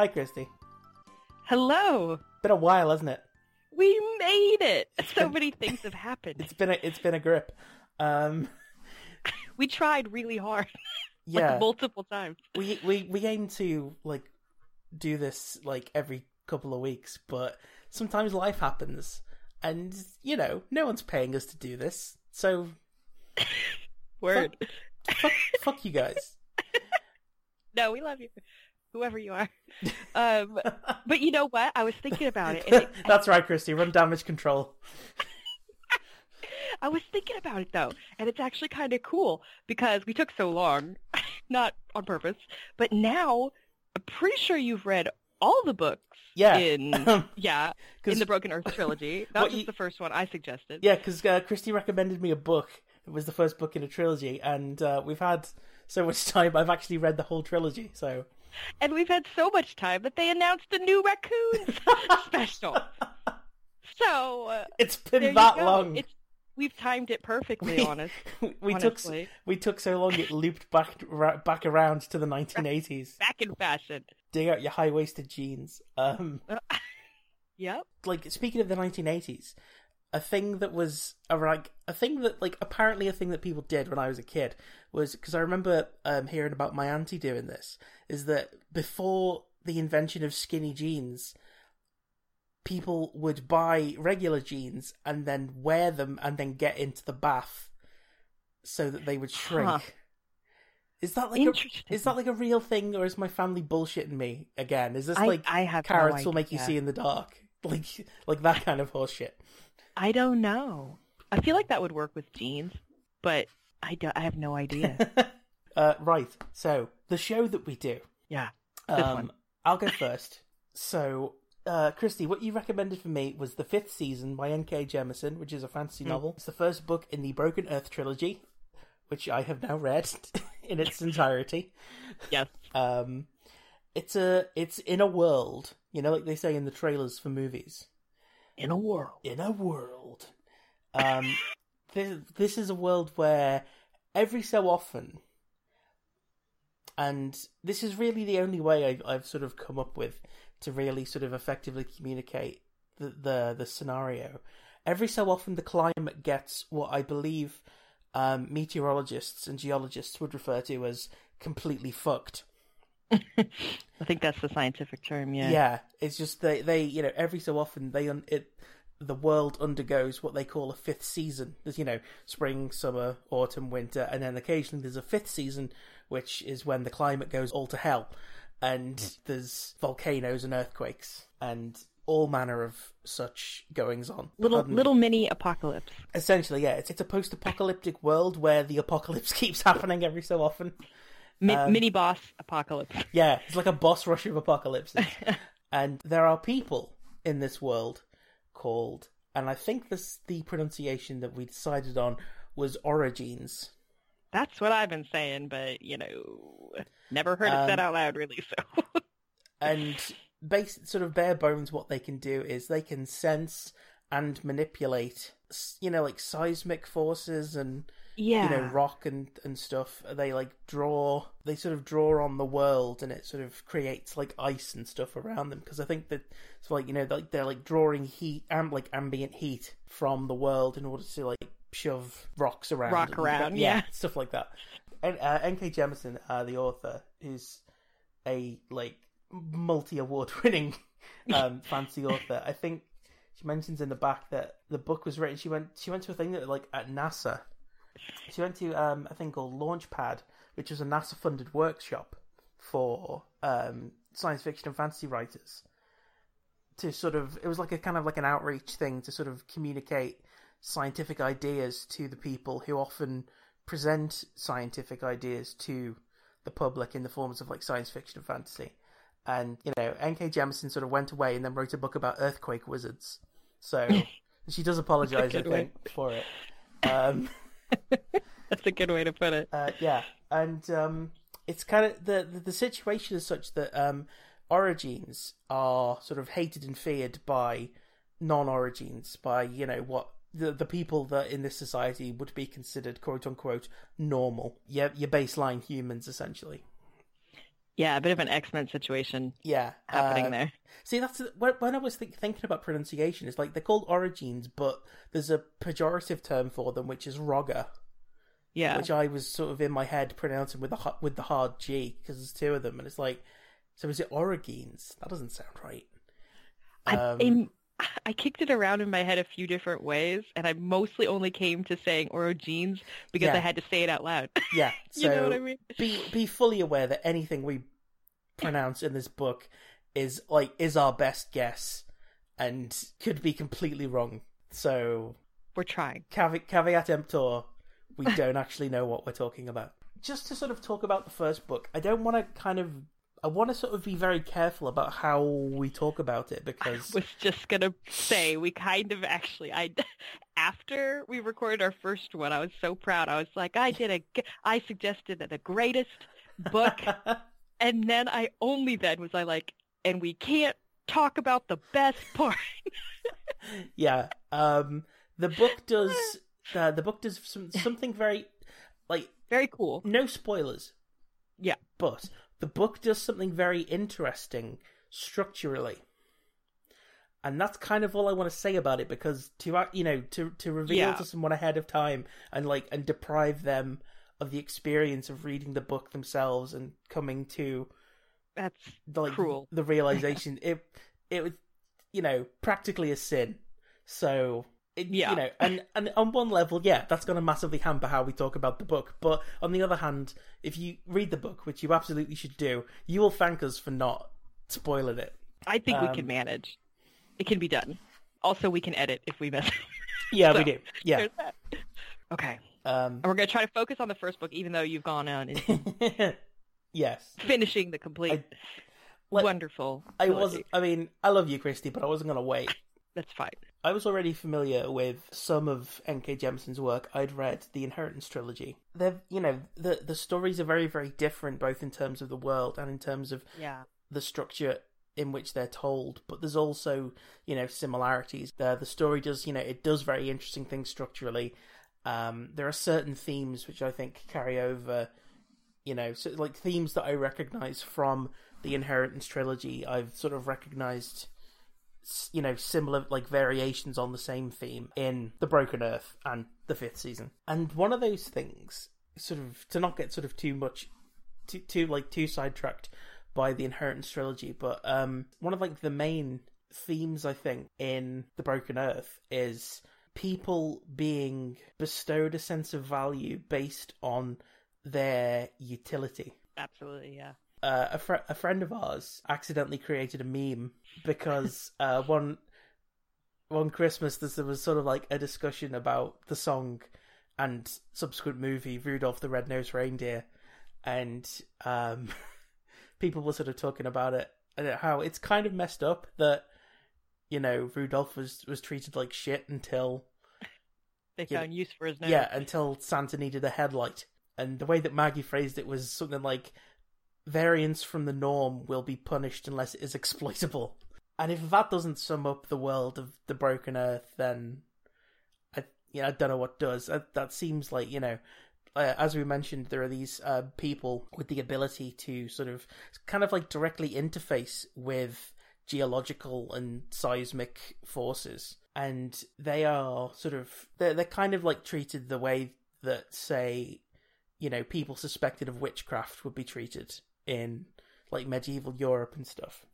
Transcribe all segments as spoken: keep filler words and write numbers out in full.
Hi, Christy. Hello. It's been a while, hasn't it? We made it. It's so been... many things have happened. It's been a, it's been a grip. Um, we tried really hard. Yeah, like multiple times. We we we aim to like do this like every couple of weeks, but sometimes life happens, and you know, no one's paying us to do this, so word. Fuck, fuck, fuck you guys. No, we love you, whoever you are. Um, but you know what? I was thinking about it. And it That's I, right, Christy. Run damage control. I was thinking about it, though, and it's actually kind of cool because we took so long, not on purpose, but now I'm pretty sure you've read all the books yeah. in yeah, in the Broken Earth trilogy. Not just you, the first one I suggested. Yeah, because uh, Christy recommended me a book. It was the first book in a trilogy, and uh, we've had so much time. I've actually read the whole trilogy, so... And we've had so much time that they announced a new Raccoons special. So... Uh, it's been that long. It's, we've timed it perfectly, we, honest, we honestly. Took, we took so long it looped back ra- back around to the nineteen eighties. Back in fashion. Dig out your high-waisted jeans. Um, yep. Like, speaking of the nineteen eighties, a thing that was... A, like, a thing that, like, apparently a thing that people did when I was a kid was... Because I remember um, hearing about my auntie doing this, is that before the invention of skinny jeans, people would buy regular jeans and then wear them and then get into the bath so that they would shrink. Huh. Is that like a, is that like a real thing, or is my family bullshitting me again? Is this I, like I have carrots no idea. Will make you see in the dark? Like like that kind of horseshit. I don't know. I feel like that would work with jeans, but I don't, I have no idea. uh, right. So the show that we do. Yeah. This um, one. I'll go first. So, uh, Christy, what you recommended for me was The Fifth Season by N K Jemisin, which is a fantasy mm. novel. It's the first book in the Broken Earth trilogy, which I have now read in its entirety. Yes. Um, it's a it's in a world, you know, like they say in the trailers for movies. In a world. In a world. Um, this, this is a world where every so often, and this is really the only way I've, I've sort of come up with to really sort of effectively communicate the, the, the scenario. Every so often the climate gets what I believe um, meteorologists and geologists would refer to as completely fucked. I think that's the scientific term, yeah. Yeah, it's just they, they you know, every so often they un- it, the world undergoes what they call a fifth season. There's, you know, spring, summer, autumn, winter, and then occasionally there's a fifth season, which is when the climate goes all to hell. And there's volcanoes and earthquakes and all manner of such goings-on. Little little mini apocalypse. Essentially, yeah. It's, it's a post-apocalyptic world where the apocalypse keeps happening every so often. Mi- um, mini boss apocalypse. Yeah, it's like a boss rush of apocalypses. And there are people in this world called, and I think this the pronunciation that we decided on was orogenes. That's what I've been saying, but you know, never heard um, it said out loud really. So, and base sort of bare bones, what they can do is they can sense and manipulate, you know, like seismic forces and. Yeah. You know, rock and, and stuff. They like draw, they sort of draw on the world, and it sort of creates like ice and stuff around them. Because I think that it's like, you know, like they're like drawing heat, um, like ambient heat from the world in order to like shove rocks around. Rock around, yeah, yeah. Stuff like that. And uh, N K Jemisin, uh, the author, is a like multi award winning um, fantasy author. I think she mentions in the back that the book was written. She went, she went to a thing that like at NASA. She went to um, a thing called Launchpad, which was a NASA-funded workshop for um, science fiction and fantasy writers. To sort of, it was like a kind of like an outreach thing to sort of communicate scientific ideas to the people who often present scientific ideas to the public in the forms of like science fiction and fantasy. And you know, N K Jemisin sort of went away and then wrote a book about earthquake wizards. So she does apologize, I think, way. for it. Um, That's a good way to put it. Uh, yeah, and um, it's kind of the, the the situation is such that um, orogenes are sort of hated and feared by non-orogenes, by you know what the the people that in this society would be considered quote unquote normal. Yeah, your baseline humans essentially. Yeah, a bit of an X-Men situation yeah, happening uh, there. See, that's when I was think, thinking about pronunciation, it's like they're called orogenes, but there's a pejorative term for them, which is rogger. Yeah. Which I was sort of in my head pronouncing with the, with the hard G, because there's two of them, and it's like, so is it orogenes? That doesn't sound right. Um, I, in, I kicked it around in my head a few different ways, and I mostly only came to saying orogenes because yeah. I had to say it out loud. Yeah, so you know what I mean? be, be fully aware that anything we pronounce in this book is like is our best guess and could be completely wrong. So we're trying. Caveat, caveat emptor. We don't actually know what we're talking about. Just to sort of talk about the first book, I don't want to kind of... I want to sort of be very careful about how we talk about it, because... I was just going to say, we kind of actually... I, after we recorded our first one, I was so proud. I was like, I did a... I suggested the greatest book. And then I only then was I like, and we can't talk about the best part. Yeah. Um, the book does... Uh, the book does some, something very, like... Very cool. No spoilers. Yeah. But... the book does something very interesting structurally. And that's kind of all I want to say about it, because to, you know, to, to reveal yeah. to someone ahead of time and like, and deprive them of the experience of reading the book themselves and coming to that's like, cruel. The realization it, it was, you know, practically a sin. So it, yeah. you know, and, and on one level, yeah, that's going to massively hamper how we talk about the book. But on the other hand, if you read the book, which you absolutely should do, you will thank us for not spoiling it. I think um, we can manage. It can be done. Also, we can edit if we mess up. Yeah, so, we do. Yeah. There's that. Okay. Um, and we're going to try to focus on the first book, even though you've gone on and yes. finishing the complete I, like, wonderful. I trilogy. wasn't, I mean, I love you, Christy, but I wasn't going to wait. That's fine. I was already familiar with some of N K. Jemisin's work. I'd read the Inheritance Trilogy. They're, you know, the the stories are very, very different, both in terms of the world and in terms of yeah. the structure in which they're told. But there's also, you know, similarities. The, the story does, you know, it does very interesting things structurally. Um, there are certain themes which I think carry over, you know, so, like themes that I recognise from the Inheritance Trilogy. I've sort of recognised... you know, similar, like, variations on the same theme in The Broken Earth and The Fifth Season. And one of those things, sort of, to not get sort of too much, too, too like, too sidetracked by the Inheritance Trilogy, but um, one of, like, the main themes, I think, in The Broken Earth is people being bestowed a sense of value based on their utility. Absolutely, yeah. Uh, a, fr- a friend of ours accidentally created a meme because uh, one one Christmas there was sort of like a discussion about the song and subsequent movie Rudolph the Red-Nosed Reindeer, and um, people were sort of talking about it and how it's kind of messed up that, you know, Rudolph was, was treated like shit until they found know, use for his nose. Yeah, until Santa needed a headlight. And the way that Maggie phrased it was something like, variance from the norm will be punished unless it is exploitable. And if that doesn't sum up the world of the Broken Earth, then I, you know, I don't know what does. I, that seems like, you know, uh, as we mentioned, there are these uh, people with the ability to sort of kind of like directly interface with geological and seismic forces. And they are sort of, they're, they're kind of like treated the way that, say, you know, people suspected of witchcraft would be treated in like medieval Europe and stuff.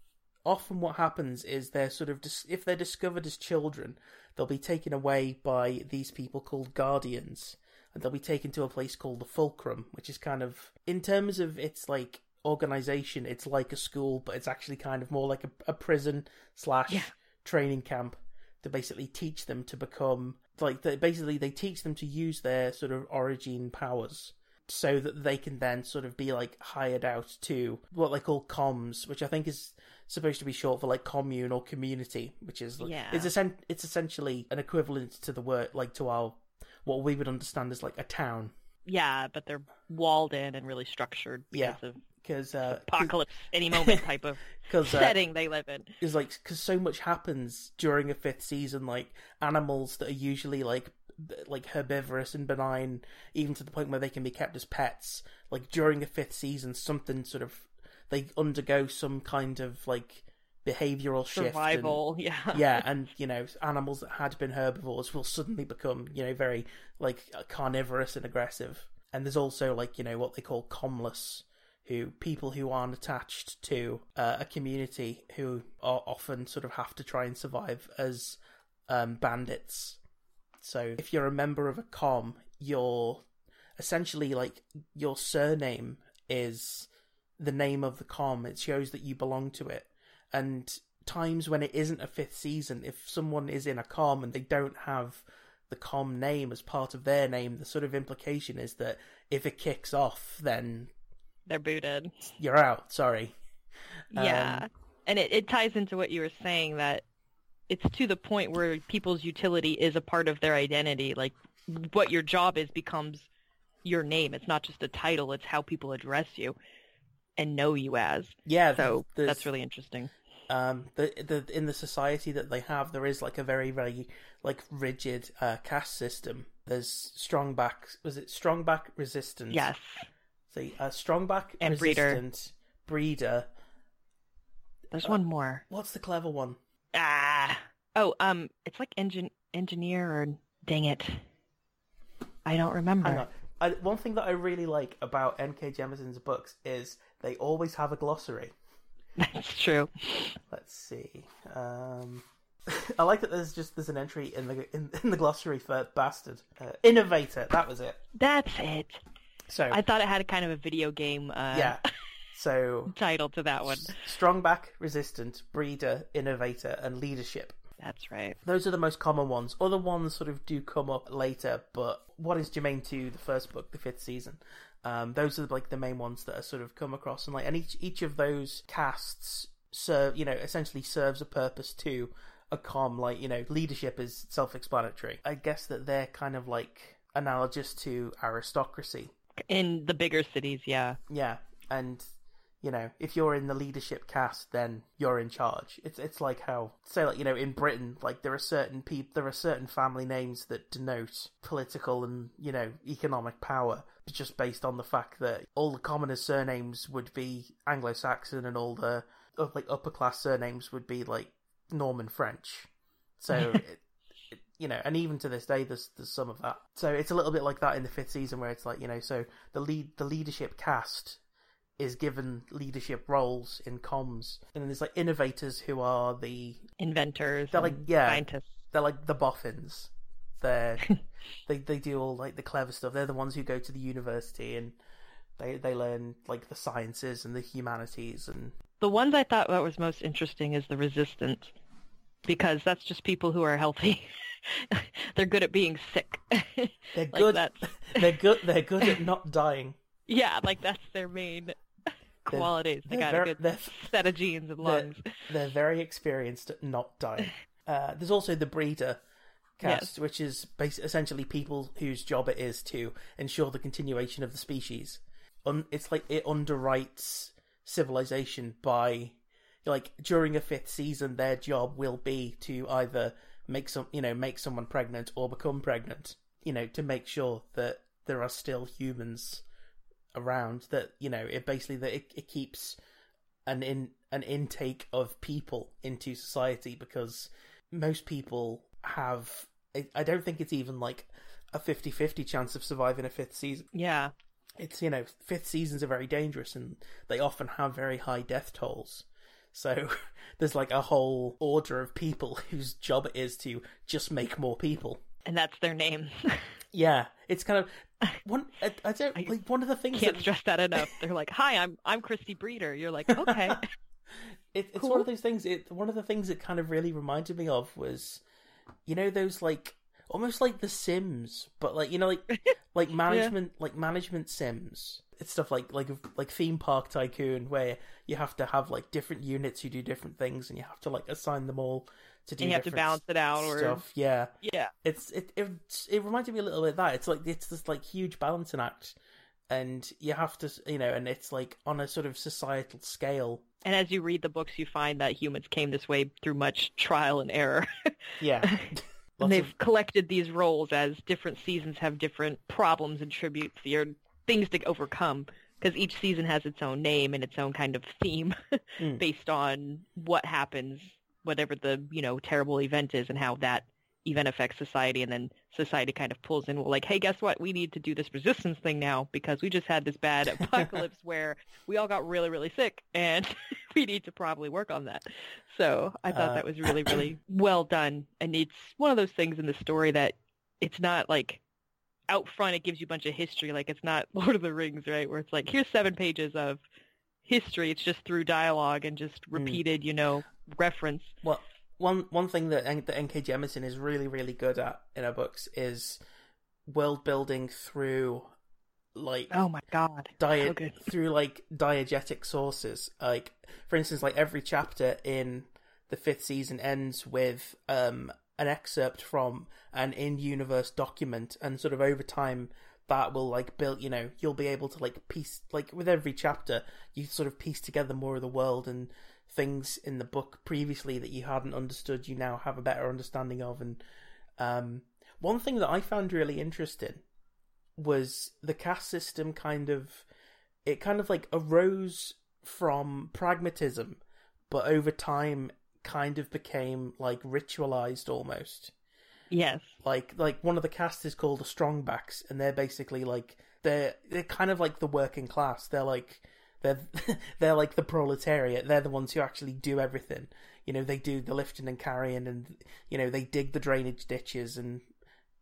Often what happens is they're sort of dis- if they're discovered as children, they'll be taken away by these people called guardians, and they'll be taken to a place called the Fulcrum, which is kind of, in terms of its like organization, it's like a school, but it's actually kind of more like a, a prison slash yeah. training camp to basically teach them to become like they, basically they teach them to use their sort of origin powers, so that they can then sort of be, like, hired out to what they call comms, which I think is supposed to be short for, like, commune or community, which is, like, yeah. it's, asen- it's essentially an equivalent to the word, like, to our, what we would understand as, like, a town. Yeah, but they're walled in and really structured because yeah. of Cause, uh, apocalypse cause... any moment type of cause, uh, setting they live in. Because, like, because so much happens during a fifth season, like, animals that are usually, like, like herbivorous and benign, even to the point where they can be kept as pets, like during the fifth season something sort of they undergo some kind of like behavioural shift. Survival, and, yeah. Yeah, and, you know, animals that had been herbivores will suddenly become, you know, very, like, carnivorous and aggressive. And there's also, like, you know, what they call comless, who people who aren't attached to uh, a community who are often sort of have to try and survive as um, bandits. So if you're a member of a com, you're essentially, like, your surname is the name of the com. It shows that you belong to it. And times when it isn't a fifth season, if someone is in a com and they don't have the com name as part of their name, the sort of implication is that if it kicks off, then they're booted. You're out, sorry. Yeah. Um, and it, it ties into what you were saying, that it's to the point where people's utility is a part of their identity. Like, what your job is becomes your name. It's not just a title, it's how people address you and know you as. Yeah, so that's really interesting. Um, the the in the society that they have, there is like a very very like rigid uh, caste system. There's strongback, was it strongback resistant? Yes. The so, uh, strongback and resistant breeder. breeder. There's uh, one more. What's the clever one? Ah, oh, um, it's like engine engineer or dang it, I don't remember. Hang on. I, one thing that I really like about N K. Jemisin's books is they always have a glossary. That's true. Let's see. Um, I like that there's just there's an entry in the in, in the glossary for bastard. Uh, innovator, that was it. That's it. So I thought it had a kind of a video game uh, yeah. So title to that one. Strongback, resistant, breeder, innovator, and leadership. That's right. Those are the most common ones. Other ones sort of do come up later, but what is germane to the first book, the fifth season? Um, those are like the main ones that are sort of come across, and like, and each each of those castes serve, you know, essentially serves a purpose to a com. Like, you know, leadership is self-explanatory. I guess that they're kind of like analogous to aristocracy in the bigger cities. Yeah. Yeah, and you know, if you're in the leadership caste, then you're in charge. It's it's like how, say, like, you know, in Britain, like there are certain people, there are certain family names that denote political and, you know, economic power, just based on the fact that all the commoners' surnames would be Anglo-Saxon and all the like upper class surnames would be like Norman French. So, it, it, you know, and even to this day, there's there's some of that. So it's a little bit like that in the fifth season, where it's like, you know, so the lead the leadership caste is given leadership roles in comms. And then there's like innovators, who are the inventors. They're like, yeah, scientists. They're like the boffins. They're they they do all like the clever stuff. They're the ones who go to the university and they they learn like the sciences and the humanities. And the ones I thought that was most interesting is the resistant, because that's just people who are healthy. They're good at being sick. They're good. Like they're good. They're good at not dying. Yeah, like that's their main qualities. They got very, a good set of genes and lungs. They're, they're very experienced at not dying. Uh, there's also the breeder caste, yes, which is basically essentially people whose job it is to ensure the continuation of the species. Um, it's like it underwrites civilization by, like, during a fifth season, their job will be to either make some, you know, make someone pregnant or become pregnant. You know, to make sure that there are still humans around, that, you know, it basically that it, it keeps an in an intake of people into society, because most people have, I don't think it's even like a fifty-fifty chance of surviving a fifth season. Yeah, it's, you know, fifth seasons are very dangerous and they often have very high death tolls, so there's like a whole order of people whose job it is to just make more people, and that's their name. Yeah, it's kind of one. I, I don't I like one of the things. Can't that... stress that enough. They're like, "Hi, I'm I'm Christy Breeder." You're like, okay. it, it's cool. One of those things. It one of the things it kind of really reminded me of was, you know, those like almost like The Sims, but like, you know, like like management yeah. like management Sims. It's stuff like like like Theme Park Tycoon, where you have to have like different units who do different things, and you have to like assign them all to do, and you have to balance it out or stuff. Yeah, yeah. It's it, it it reminded me a little bit of that. It's like it's this like huge balancing act, and you have to, you know, and it's like on a sort of societal scale. And as you read the books, you find that humans came this way through much trial and error. Yeah. And they've of... collected these roles as different seasons have different problems and tributes or things to overcome. because each season has its own name and its own kind of theme mm. based on what happens, whatever the, you know, terrible event is and how that event affects society. And then society kind of pulls in, well, like, hey, guess what? We need to do this resistance thing now because we just had this bad apocalypse where we all got really, really sick and we need to probably work on that. So I thought uh, that was really, really well done. And it's one of those things in the story that it's not like out front it gives you a bunch of history. Like, it's not Lord of the Rings, right, where it's like, here's seven pages of history. It's just through dialogue and just repeated, mm. you know, reference. Well, One one thing that, that N K. Jemisin is really, really good at in her books is world building through, like, oh my god, dia- so through like diegetic sources. Like, for instance, like every chapter in the fifth season ends with um, an excerpt from an in-universe document, and sort of over time that will like build. You know, you'll be able to like piece like with every chapter you sort of piece together more of the world and things in the book previously that you hadn't understood, you now have a better understanding of. And um, one thing that I found really interesting was the caste system kind of, it kind of like arose from pragmatism, but over time kind of became like ritualized almost. Yes. Like, like one of the castes is called the Strongbacks, and they're basically like, they're, they're kind of like the working class. They're like, They're, they're like the proletariat. They're the ones who actually do everything. You know, they do the lifting and carrying, and, you know, they dig the drainage ditches and,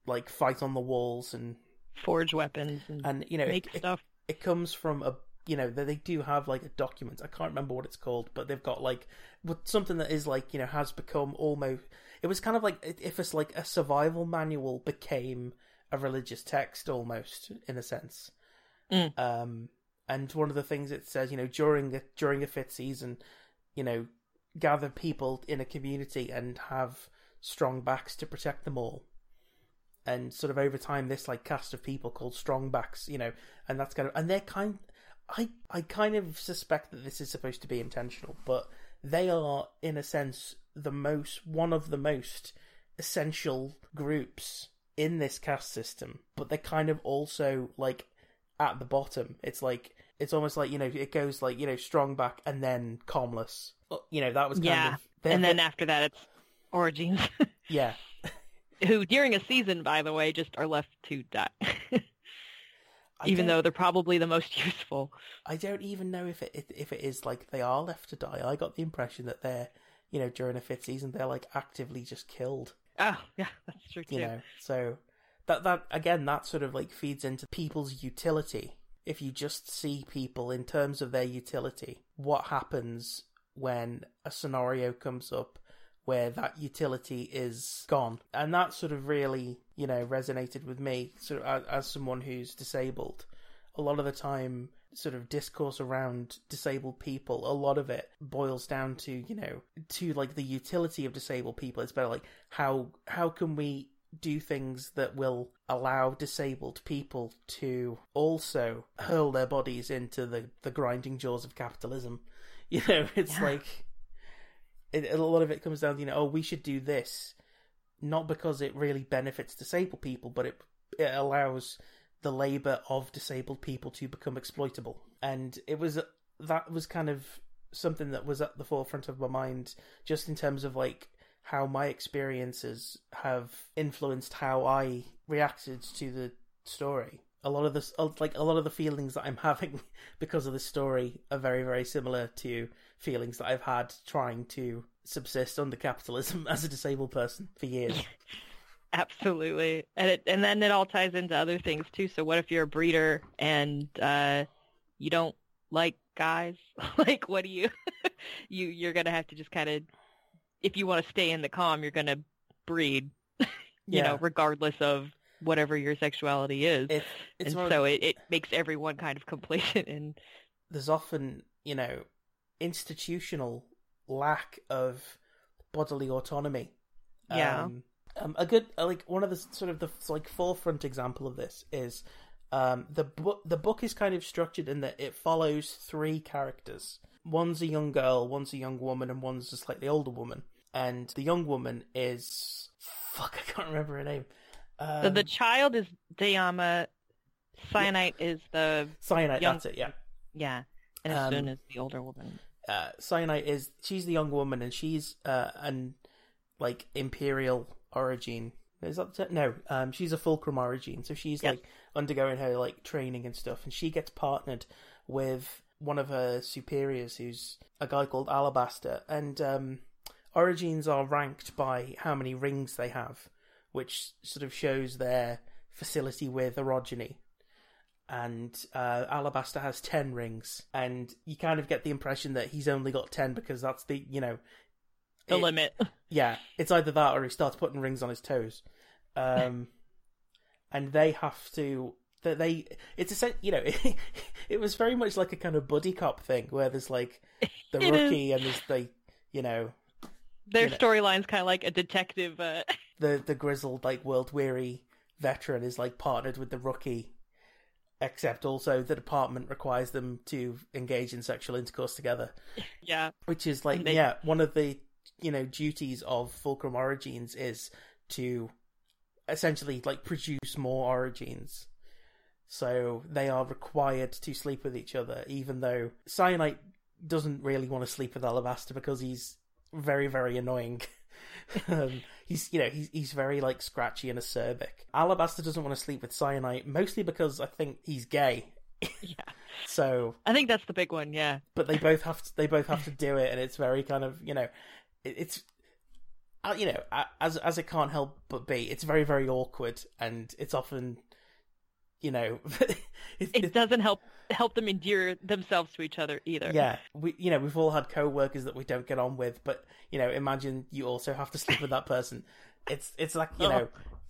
like, fight on the walls and... forge weapons and, and you know, make it, stuff. It, it comes from a... You know, they do have, like, a document. I can't remember what it's called, but they've got, like, something that is, like, you know, has become almost... It was kind of like if it's, like, a survival manual became a religious text almost, in a sense. Mm. Um... And one of the things it says, you know, during a, during a fifth season, you know, gather people in a community and have strong backs to protect them all. And sort of over time, this like cast of people called strong backs, you know, and that's kind of, and they're kind, I, I kind of suspect that this is supposed to be intentional, but they are, in a sense, the most, one of the most essential groups in this caste system, but they're kind of also like, at the bottom. It's like, it's almost like, you know, it goes like, you know, strong back and then calmless, you know, that was kind yeah. of yeah and then after that it's orogenes yeah who during a season, by the way, just are left to die even though they're probably the most useful. I don't even know if it if it is like they are left to die. I got the impression that they're, you know, during a fifth season they're like actively just killed. Oh yeah, that's true too. You know, so That that again, that sort of like feeds into people's utility. If you just see people in terms of their utility, what happens when a scenario comes up where that utility is gone? And that sort of really, you know, resonated with me. Sort of as, as someone who's disabled, a lot of the time, sort of discourse around disabled people, a lot of it boils down to, you know, to like the utility of disabled people. It's about like how how can we do things that will allow disabled people to also hurl their bodies into the, the grinding jaws of capitalism. You know, it's yeah. like, it, a lot of it comes down to, you know, oh, we should do this, not because it really benefits disabled people, but it, it allows the labour of disabled people to become exploitable. And it was, that was kind of something that was at the forefront of my mind, just in terms of like, how my experiences have influenced how I reacted to the story. A lot of this, like a lot of the feelings that I'm having because of this story are very, very similar to feelings that I've had trying to subsist under capitalism as a disabled person for years. Absolutely, and it, and then it all ties into other things too. So, what if you're a breeder and uh, you don't like guys? Like, what do you? you you're gonna have to just kind of. If you want to stay in the calm, you're going to breed, you yeah. know, regardless of whatever your sexuality is. It's, it's and so of... it, it makes everyone kind of complacent. And there's often, you know, institutional lack of bodily autonomy. Yeah. Um, um, a good, like, one of the sort of the like forefront example of this is um, the book. The book is kind of structured in that it follows three characters. One's a young girl, one's a young woman, and one's a slightly older woman. And the young woman is... Fuck, I can't remember her name. Um, so the child is Diana. Syenite yeah. is the... Syenite, young... that's it, yeah. Yeah, and Essun um, is the older woman. Uh, Syenite is, she's the younger woman, and she's uh, an, like, imperial origin. Is that the no, um, she's a Fulcrum origin, so she's, yep. like, undergoing her, like, training and stuff, and she gets partnered with one of her superiors, who's a guy called Alabaster, and um, origins are ranked by how many rings they have, which sort of shows their facility with orogeny. And uh, Alabaster has ten rings, and you kind of get the impression that he's only got ten because that's the, you know... The it, limit. Yeah, it's either that or he starts putting rings on his toes. Um, and they have to... That they, it's a you know, it, it was very much like a kind of buddy cop thing where there's like the rookie is. and there's the, you know, their storyline's kind of like a detective. Uh... The the grizzled like world weary veteran is like partnered with the rookie, except also the department requires them to engage in sexual intercourse together. Yeah, which is like they... yeah one of the you know duties of Fulcrum Origins is to essentially like produce more origins. So they are required to sleep with each other, even though Syenite doesn't really want to sleep with Alabaster because he's very, very annoying. um, he's, you know, he's he's very like scratchy and acerbic. Alabaster doesn't want to sleep with Syenite mostly because I think he's gay. Yeah. So I think that's the big one. Yeah. But they both have to, they both have to do it, and it's very kind of you know, it, it's. you know, as as it can't help but be, it's very, very awkward, and it's often. You know, it, it doesn't help help them endear themselves to each other either. Yeah, we you know we've all had co-workers that we don't get on with, but you know, imagine you also have to sleep with that person. It's it's like you oh. know,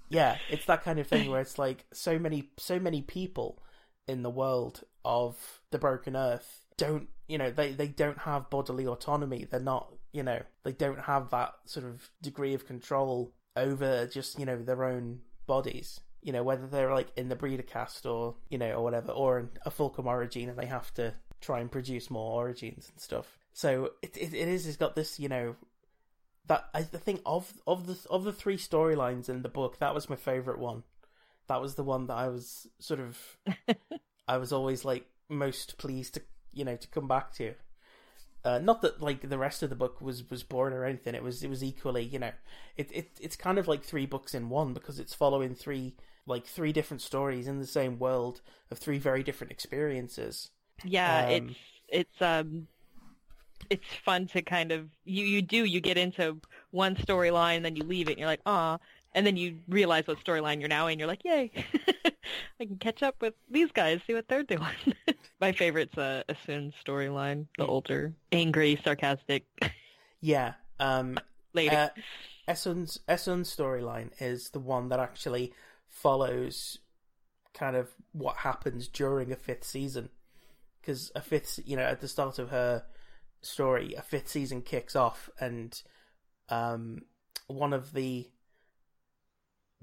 yeah, it's that kind of thing where it's like so many so many people in the world of the Broken Earth don't you know they they don't have bodily autonomy. They're not you know they don't have that sort of degree of control over just you know their own bodies. You know, whether they're, like, in the breeder caste or, you know, or whatever, or in a Fulcrum origin and they have to try and produce more origins and stuff. So it it, it is, it's got this, you know, that, I think of of the of the three storylines in the book, that was my favourite one. That was the one that I was sort of, I was always, like, most pleased to, you know, to come back to. Uh, not that, like, the rest of the book was, was boring or anything. It was it was equally, you know... It, it It's kind of like three books in one because it's following three, like, three different stories in the same world of three very different experiences. Yeah, um, it's... It's um, it's fun to kind of... You, you do, you get into one storyline, then you leave it, and you're like, aw. And then you realize what storyline you're now in, you're like, yay! I can catch up with these guys, see what they're doing. My favorite's uh, Essun's storyline, the older, angry, sarcastic. Yeah. Um, Lady. Uh, Essun's, Essun's storyline is the one that actually follows kind of what happens during a fifth season. Because a fifth, you know, at the start of her story, a fifth season kicks off, and um, one of the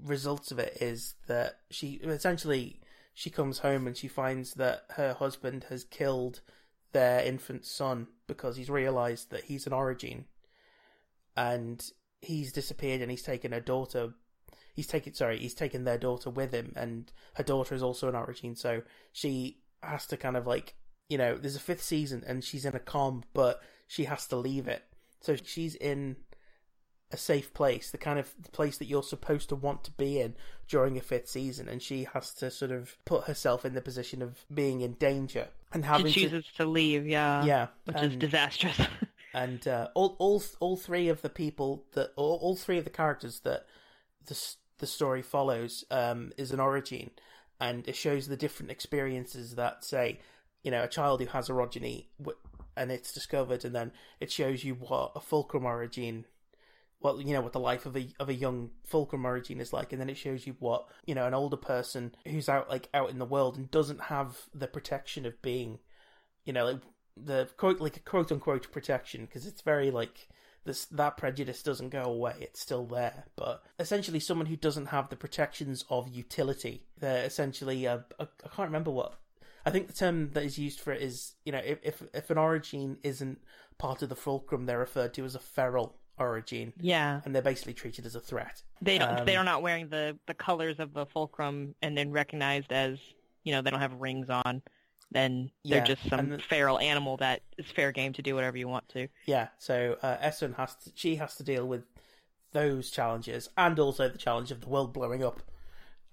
results of it is that she essentially she comes home and she finds that her husband has killed their infant son because he's realized that he's an origin and he's disappeared and he's taken her daughter he's taken sorry he's taken their daughter with him, and her daughter is also an origin, so she has to kind of like you know there's a fifth season and she's in a comm, but she has to leave it, so she's in a safe place, the kind of place that you're supposed to want to be in during a fifth season, and she has to sort of put herself in the position of being in danger and having she chooses to, to leave, yeah, yeah, which and, is disastrous. and uh, all, all, all three of the people that all, all three of the characters that the the story follows um, is an origin, and it shows the different experiences that say, you know, a child who has orogeny and it's discovered, and then it shows you what a Fulcrum origin. Well, you know what the life of a of a young Fulcrum origin is like, and then it shows you what you know an older person who's out like out in the world and doesn't have the protection of being, you know, like the quote like quote unquote protection, because it's very like this that prejudice doesn't go away; it's still there. But essentially, someone who doesn't have the protections of utility, they're essentially a, a, I can't remember what I think the term that is used for it is. You know, if if, if an origin isn't part of the Fulcrum, they're referred to as a feral origin, yeah, and they're basically treated as a threat. They don't. Um, they are not wearing the, the colors of the Fulcrum, and then recognized as you know they don't have rings on. then they're yeah. just some the, feral animal that is fair game to do whatever you want to. Yeah, so uh, Essun has to, she has to deal with those challenges, and also the challenge of the world blowing up.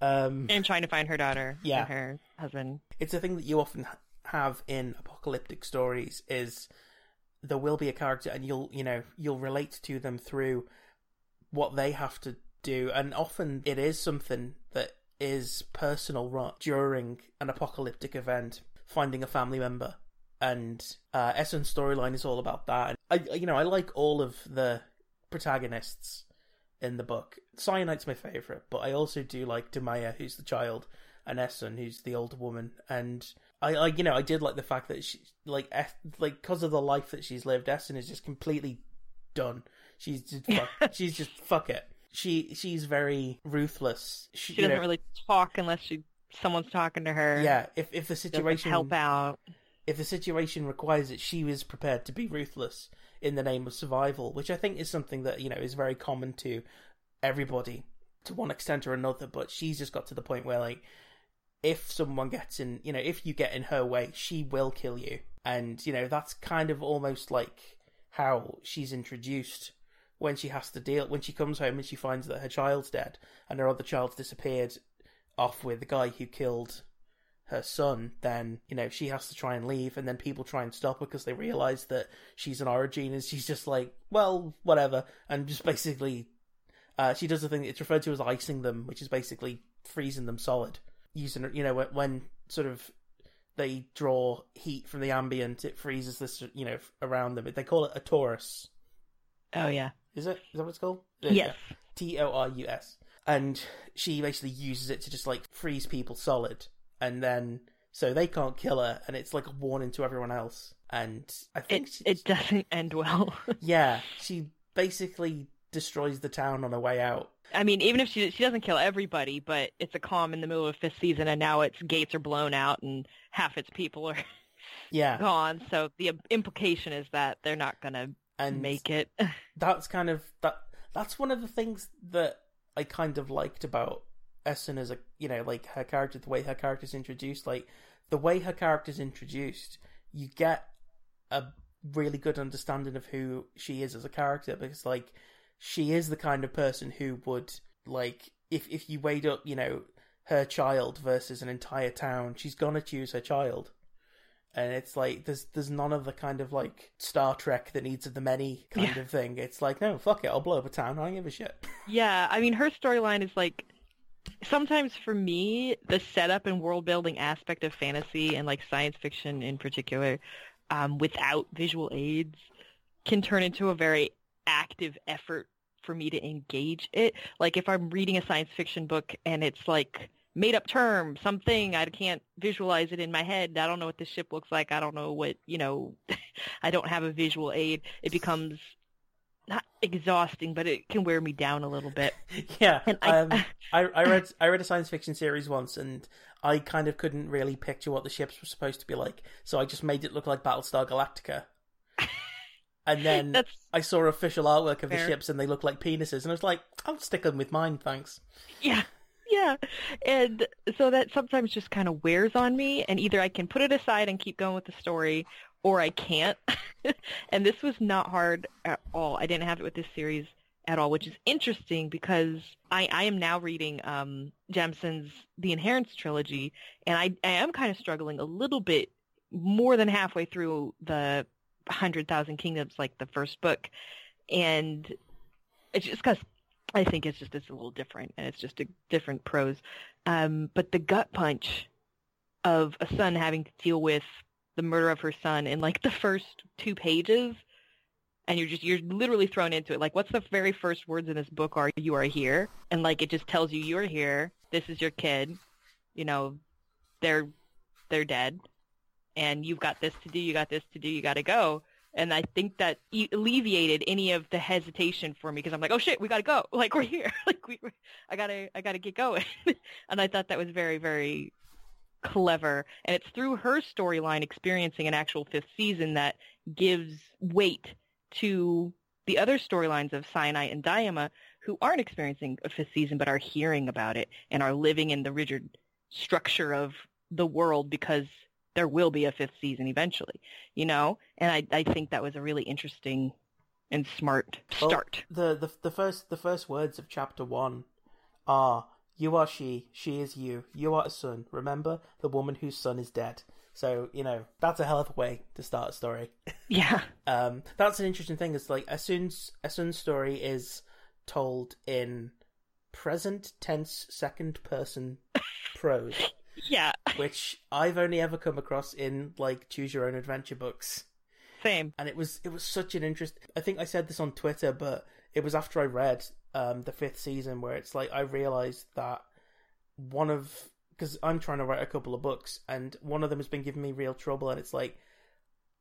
Um, and trying to find her daughter yeah. and her husband. It's a thing that you often have in apocalyptic stories, is there will be a character and you'll, you know, you'll relate to them through what they have to do. And often it is something that is personal rot during an apocalyptic event, finding a family member. And uh, Essun's storyline is all about that. And I, you know, I like all of the protagonists in the book. Syenite's my favourite, but I also do like Demaya, who's the child, and Essun, who's the older woman. And I, I you know, I did like the fact that she, like, like, because of the life that she's lived, Essun is just completely done. She's just, fuck, she's just fuck it. She, she's very ruthless. She, she doesn't know, really talk unless she someone's talking to her. Yeah, if if the situation help out, if the situation requires it, she is prepared to be ruthless in the name of survival, which I think is something that, you know, is very common to everybody to one extent or another. But she's just got to the point where, like, if someone gets in, you know, if you get in her way, she will kill you. And, you know, that's kind of almost like how she's introduced when she has to deal, when she comes home and she finds that her child's dead and her other child's disappeared off with the guy who killed her son, then, you know, she has to try and leave, and then people try and stop her because they realise that she's an orogene, and she's just like, well, whatever, and just basically, uh, she does the thing, it's referred to as icing them, which is basically freezing them solid, using, you know, when, when sort of they draw heat from the ambient, it freezes this, you know, around them. They call it a torus. Oh, yeah. Is it? Is that what it's called? Yes. T O R U S. And she basically uses it to just, like, freeze people solid. And then, so they can't kill her, and it's like a warning to everyone else. And I think It, she, it doesn't end well. Yeah, she basically destroys the town on her way out. I mean, even if she she doesn't kill everybody, but it's a calm in the middle of fifth season, and now its gates are blown out, and half its people are yeah. gone. So the implication is that they're not going to make it. That's kind of, that. that's one of the things that I kind of liked about Essun as a, you know, like her character, the way her character's introduced, like the way her character's introduced, you get a really good understanding of who she is as a character, because, like, she is the kind of person who would, like, if, if you weighed up, you know, her child versus an entire town, she's gonna choose her child. And it's like, there's there's none of the kind of, like, Star Trek, the needs of the many kind yeah. of thing. It's like, no, fuck it, I'll blow up a town, I don't give a shit. Yeah, I mean, her storyline is, like, sometimes for me, the setup and world building aspect of fantasy and, like, science fiction in particular, um, without visual aids, can turn into a very active effort for me to engage it. Like, if I'm reading a science fiction book and it's, like, made up term, something, I can't visualize it in my head, I don't know what this ship looks like, I don't know what, you know, I don't have a visual aid, it becomes not exhausting, but it can wear me down a little bit. Yeah, and I, um, I, I read I read a science fiction series once, and I kind of couldn't really picture what the ships were supposed to be like, so I just made it look like Battlestar Galactica. And then That's... I saw official artwork of Fair. the ships, and they looked like penises, and I was like, I'll stick them with mine, thanks. Yeah, yeah. And so that sometimes just kind of wears on me, and either I can put it aside and keep going with the story, or I can't. And this was not hard at all. I didn't have it with this series at all, which is interesting because I, I am now reading um, Jemisin's The Inheritance Trilogy, and I, I am kind of struggling a little bit more than halfway through the one hundred thousand Kingdoms, like the first book. And it's just because I think it's just it's a little different, and it's just a different prose. Um, but the gut punch of a son having to deal with the murder of her son in, like, the first two pages, and you're just, you're literally thrown into it. Like, what's the very first words in this book are, you are here. And, like, it just tells you, you are here. This is your kid. You know, they're, they're dead. And you've got this to do. You got this to do. You got to go. And I think that alleviated any of the hesitation for me, because I'm like, oh shit, we got to go. Like, we're here. Like, we, I gotta, I gotta get going. And I thought that was very, very clever, and it's through her storyline experiencing an actual fifth season that gives weight to the other storylines of Syenite and Diana, who aren't experiencing a fifth season but are hearing about it and are living in the rigid structure of the world because there will be a fifth season eventually, you know? And I, I think that was a really interesting and smart start. Well, the, the the first the first words of chapter one are, you are she, she is you, you are Essun, remember the woman whose son is dead. So, you know, that's a hell of a way to start a story. Yeah. um, that's an interesting thing. It's like, Essun's, Essun's story is told in present tense second person prose. Yeah. Which I've only ever come across in, like, choose your own adventure books. Same. And it was, it was such an interest. I think I said this on Twitter, but it was after I read um, the fifth season where it's like, I realized that one of, because I'm trying to write a couple of books and one of them has been giving me real trouble. And it's like,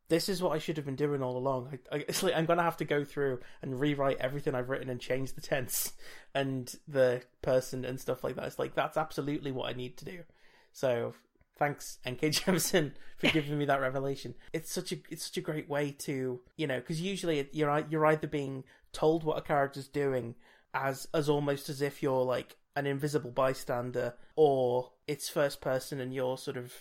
this is what I should have been doing all along. I, I, it's like, I'm going to have to go through and rewrite everything I've written and change the tense and the person and stuff like that. It's like, that's absolutely what I need to do. So thanks, N K. Jemisin, for giving me that revelation. It's such a, it's such a great way to, you know, because usually you're, you're either being told what a character's doing as, as almost as if you're like an invisible bystander, or it's first person and you're sort of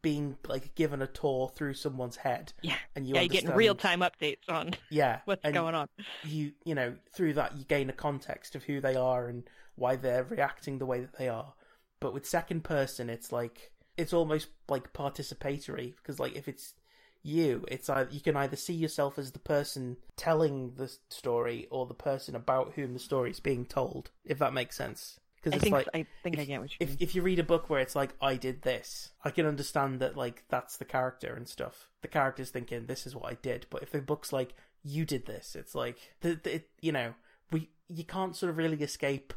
being like given a tour through someone's head. Yeah. And you yeah, you're getting real time updates on yeah, what's going on. You you know, through that you gain a context of who they are and why they're reacting the way that they are. But with second person it's like it's almost like participatory, because like if it's you, it's either, you can either see yourself as the person telling the story or the person about whom the story is being told, if that makes sense. Because it's think, like, I think if, I get what you if, mean. If you read a book where it's like, I did this, I can understand that, like, that's the character and stuff. The character's thinking, this is what I did. But if the book's like, you did this, it's like, the, the, it, you know, we you can't sort of really escape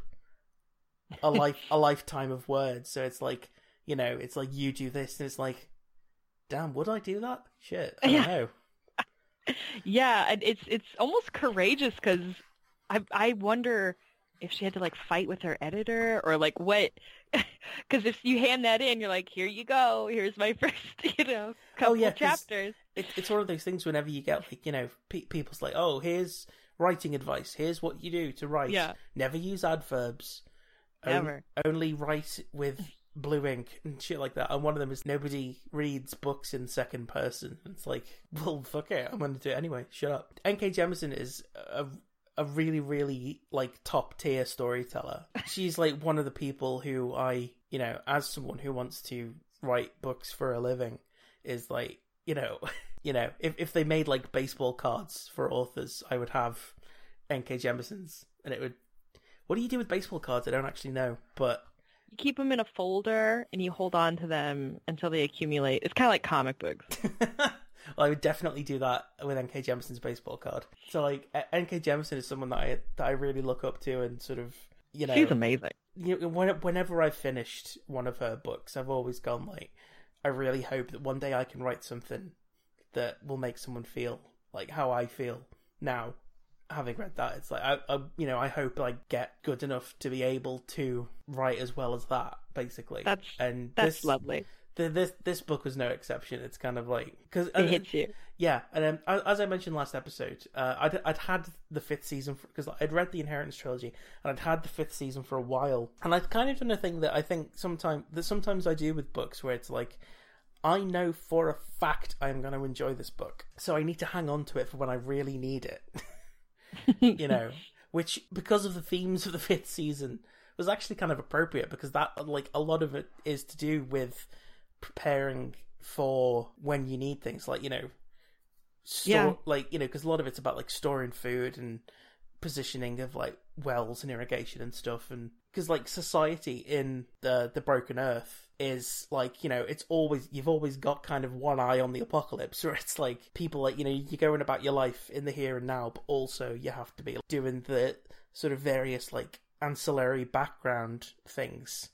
a life a lifetime of words. So it's like, you know, it's like, you do this, and it's like, damn, would I do that? Shit, I yeah. don't know. Yeah, it's, it's almost courageous, because I, I wonder if she had to like fight with her editor or like what, because if you hand that in, you're like, here you go, here's my first, you know, couple oh, yeah, chapters. It, it's one of those things whenever you get like, you know, pe- people's like, oh, here's writing advice. Here's what you do to write. Yeah. Never use adverbs. Never. O- only write with blue ink and shit like that. And one of them is nobody reads books in second person. It's like, well, fuck it. I'm going to do it anyway. Shut up. N K. Jemisin is a a really, really, like, top-tier storyteller. She's, like, one of the people who I, you know, as someone who wants to write books for a living, is, like, you know, you know, if, if they made, like, baseball cards for authors, I would have N K. Jemison's, and it would... What do you do with baseball cards? I don't actually know, but... You keep them in a folder, and you hold on to them until they accumulate. It's kind of like comic books. Well, I would definitely do that with N K. Jemisin's baseball card. So, like, N K. Jemisin is someone that I that I really look up to, and sort of, you know, she's amazing. You know, whenever I've finished one of her books, I've always gone like, I really hope that one day I can write something that will make someone feel like how I feel now, having read that. It's like I, I you know, I hope I get good enough to be able to write as well as that, basically. That's and that's this, lovely. The, this this book was no exception. It's kind of like... Cause, uh, it hits you. Yeah, and um, as I mentioned last episode, uh, I'd, I'd had the fifth season, because I'd read the Inheritance Trilogy, and I'd had the fifth season for a while. And I'd kind of done a thing that I think sometimes that sometimes I do with books, where it's like, I know for a fact I'm going to enjoy this book, so I need to hang on to it for when I really need it. You know, which, because of the themes of the fifth season, was actually kind of appropriate, because that, like, a lot of it is to do with preparing for when you need things, like, you know, store, yeah. like, you know, because a lot of it's about like storing food and positioning of like wells and irrigation and stuff. And because like society in the the Broken Earth is like, you know, it's always, you've always got kind of one eye on the apocalypse, where it's like people, like, you know, you're going about your life in the here and now, but also you have to be doing the sort of various like ancillary background things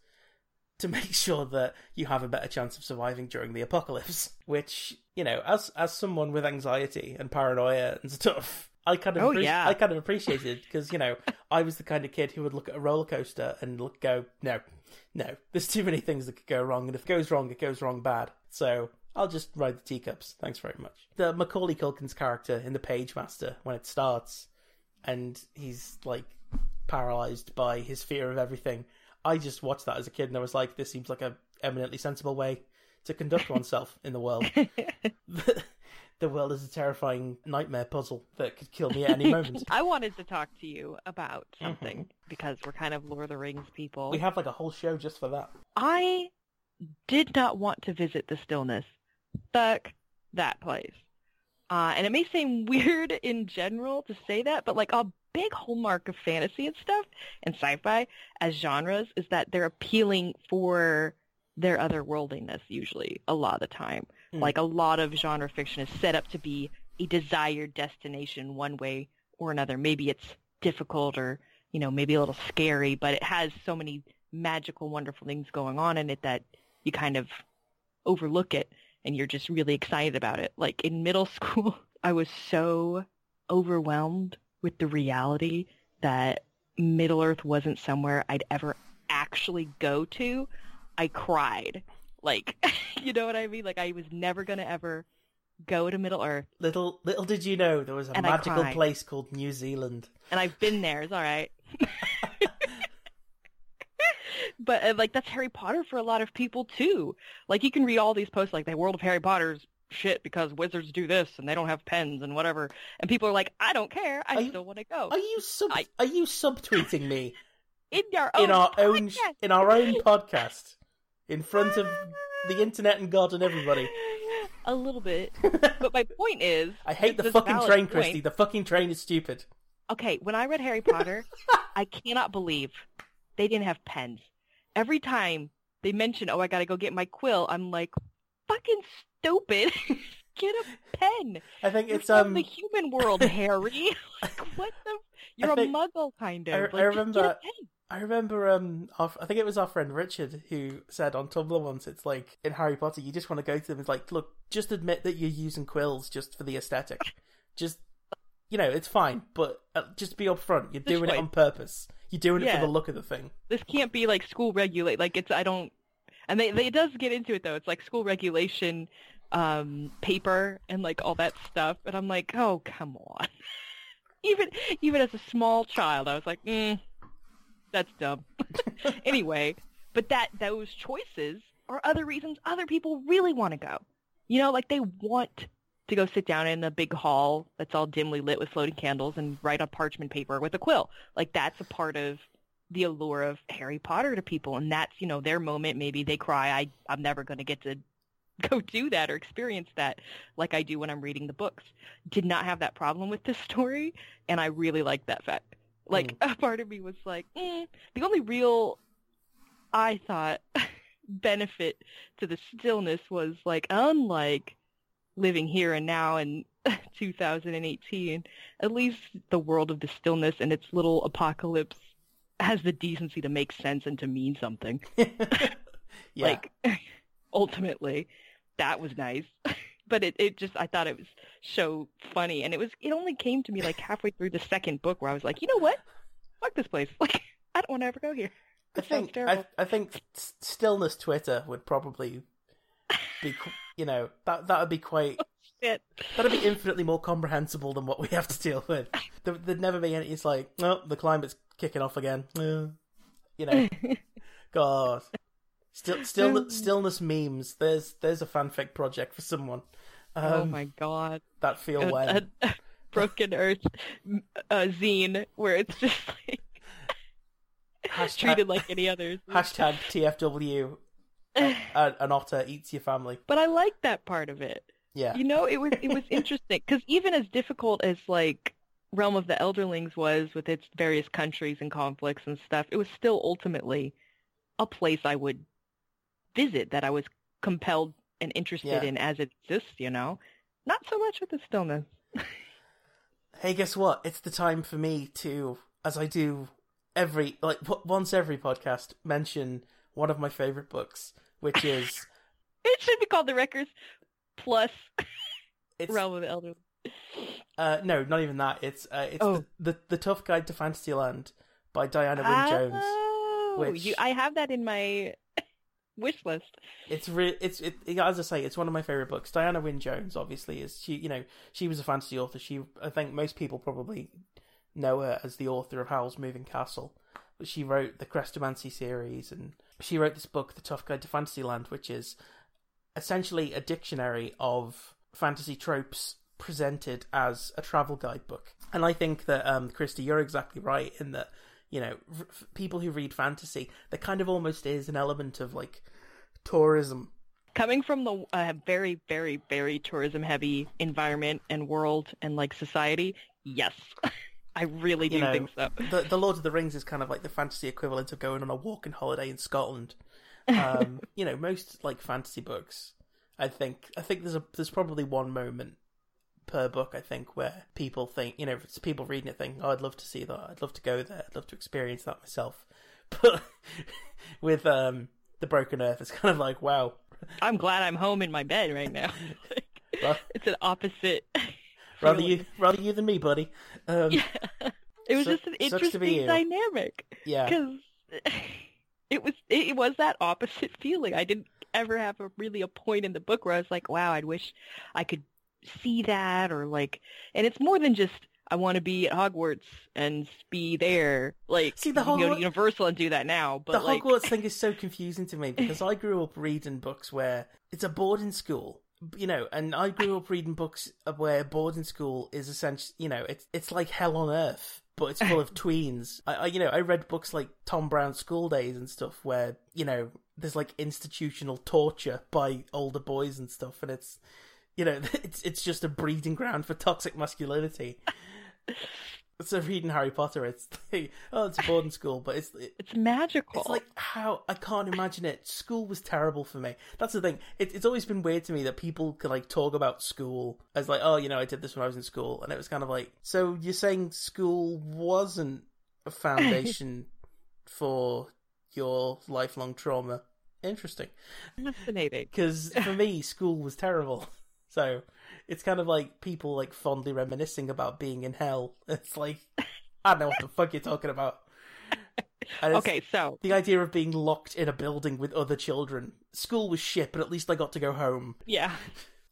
to make sure that you have a better chance of surviving during the apocalypse. Which, you know, as as someone with anxiety and paranoia and stuff, I kind of oh, appre- yeah. I kind of appreciated, because, you know, I was the kind of kid who would look at a roller coaster and look go, no, no, there's too many things that could go wrong, and if it goes wrong, it goes wrong bad. So I'll just ride the teacups. Thanks very much. The Macaulay Culkin's character in The Pagemaster, when it starts, and he's like paralysed by his fear of everything. I just watched that as a kid and I was like, this seems like a eminently sensible way to conduct oneself in the world. The world is a terrifying nightmare puzzle that could kill me at any moment. I wanted to talk to you about something, mm-hmm. because we're kind of Lord of the Rings people. We have like a whole show just for that. I did not want to visit the stillness. Fuck that place. Uh, and it may seem weird in general to say that, but like a big hallmark of fantasy and stuff and sci-fi as genres is that they're appealing for their otherworldliness usually a lot of the time. Mm. Like a lot of genre fiction is set up to be a desired destination one way or another. Maybe it's difficult or, you know, maybe a little scary, but it has so many magical, wonderful things going on in it that you kind of overlook it and you're just really excited about it. Like in middle school, I was so overwhelmed with the reality that Middle-earth wasn't somewhere I'd ever actually go to. I cried. Like, you know what I mean? Like, I was never going to ever go to Middle-earth. Little little did you know there was a and magical place called New Zealand. And I've been there. It's all right. But, uh, like, that's Harry Potter for a lot of people, too. Like, you can read all these posts, like, the world of Harry Potter's shit because wizards do this and they don't have pens and whatever. And people are like, I don't care. I are still want to go. Are you sub- I- Are you subtweeting me? In our own in our podcast. Own, in our own podcast. In front of the internet and God and everybody. A little bit. But my point is... I hate the fucking train, point. Christy. The fucking train is stupid. Okay, when I read Harry Potter, I cannot believe they didn't have pens. Every time they mention, oh, I gotta go get my quill, I'm like, fucking stupid. Get a pen. I think it's You're um from the human world, Harry. Like, what the? You're think... a muggle kind of. I, like, I remember. I remember. Um, our, I think it was our friend Richard who said on Tumblr once, "It's like in Harry Potter, you just want to go to them. It's like, look, just admit that you're using quills just for the aesthetic. Just, you know, it's fine, but uh, just be upfront. You're this doing choice. It on purpose. You're doing yeah. it for the look of the thing. This can't be like school regulate. Like it's. I don't. And they they does get into it though. It's like school regulation." Um, paper and like all that stuff, and I'm like, oh come on! even even as a small child, I was like, mm, that's dumb. Anyway, but that those choices are other reasons other people really want to go. You know, like they want to go sit down in a big hall that's all dimly lit with floating candles and write on parchment paper with a quill. Like that's a part of the allure of Harry Potter to people, and that's you know their moment. Maybe they cry, I I'm never going to get to. Go do that or experience that like I do when I'm reading the books. Did not have that problem with this story, and I really liked that fact. Like, mm. a part of me was like, mm. the only real, I thought, benefit to the stillness was, like, unlike living here and now in two thousand eighteen, at least the world of the stillness and its little apocalypse has the decency to make sense and to mean something. Yeah. Like... Ultimately, that was nice. But it, it just, I thought it was so funny. And it was, it only came to me like halfway through the second book where I was like, you know what? Fuck this place. Like, I don't want to ever go here. This I think, I, I think Stillness Twitter would probably be, you know, that, that would be quite, oh, shit. That would be infinitely more comprehensible than what we have to deal with. There, there'd never be any, it's like, oh, the climate's kicking off again. Uh, you know, God. Still, still, stillness memes. There's, there's a fanfic project for someone. Um, oh my god! That feel a, when a, a Broken Earth uh, zine where it's just like hashtag, treated like any others. Hashtag T F W. uh, an otter eats your family. But I like that part of it. Yeah, you know, it was it was interesting because even as difficult as like Realm of the Elderlings was with its various countries and conflicts and stuff, it was still ultimately a place I would. visit that I was compelled and interested yeah. in as it exists, you know? Not so much with the stillness. Hey, guess what? It's the time for me to, as I do every, like, w- once every podcast, mention one of my favorite books, which is... It should be called The Wreckers plus Realm of the Elderly. Uh, no, not even that. It's uh, it's oh. the, the The Tough Guide to Fantasyland by Diana Wynne oh, Jones. Which... You, I have that in my... wish list. It's re- it's it, it, as I say, it's one of my favorite books. Diana Wynne Jones, obviously, is she. You know, she was a fantasy author. She, I think, most people probably know her as the author of Howl's Moving Castle. But she wrote the Crestomancy series, and she wrote this book, The Tough Guide to Fantasyland, which is essentially a dictionary of fantasy tropes presented as a travel guide book. And I think that, um, Christy, you're exactly right in that, you know, r- people who read fantasy, there kind of almost is an element of, like, tourism. Coming from the uh, very, very, very tourism-heavy environment and world and, like, society, yes. I really do you know, think so. The, the Lord of the Rings is kind of like the fantasy equivalent of going on a walking holiday in Scotland. Um, you know, most, like, fantasy books, I think, I think there's a, there's probably one moment per book, I think, where people think, you know, it's people reading it think, oh, I'd love to see that, I'd love to go there, I'd love to experience that myself. But with um, The Broken Earth, it's kind of like, wow. I'm glad I'm home in my bed right now. Like, well, it's an opposite. Rather feeling. you, rather you than me, buddy. Um, yeah. It was su- just an interesting dynamic. Yeah. Because it was, it was that opposite feeling. I didn't ever have a, really a point in the book where I was like, wow, I'd wish I could see that, or like, and it's more than just I want to be at Hogwarts and be there. Like, see, the you Hogwarts... can go to Universal and do that now. But the like... Hogwarts thing is so confusing to me because I grew up reading books where it's a boarding school, you know, and I grew up reading books where boarding school is essentially, you know, it's it's like hell on earth, but it's full of tweens. I, I, you know, I read books like Tom Brown's School Days and stuff where, you know, there's like institutional torture by older boys and stuff, and it's, you know, it's it's just a breeding ground for toxic masculinity. So reading Harry Potter, it's like, oh, it's a boarding school, but it's it, it's magical. It's like, how I can't imagine it. School was terrible for me. That's the thing. It, it's always been weird to me that people could like talk about school as like, oh, you know, I did this when I was in school, and it was kind of like, so you're saying school wasn't a foundation for your lifelong trauma? Interesting, fascinating. Because for me, school was terrible. So it's kind of like people like fondly reminiscing about being in hell. It's like, I don't know what the fuck you're talking about. Okay, so the idea of being locked in a building with other children. School was shit, but at least I got to go home. Yeah.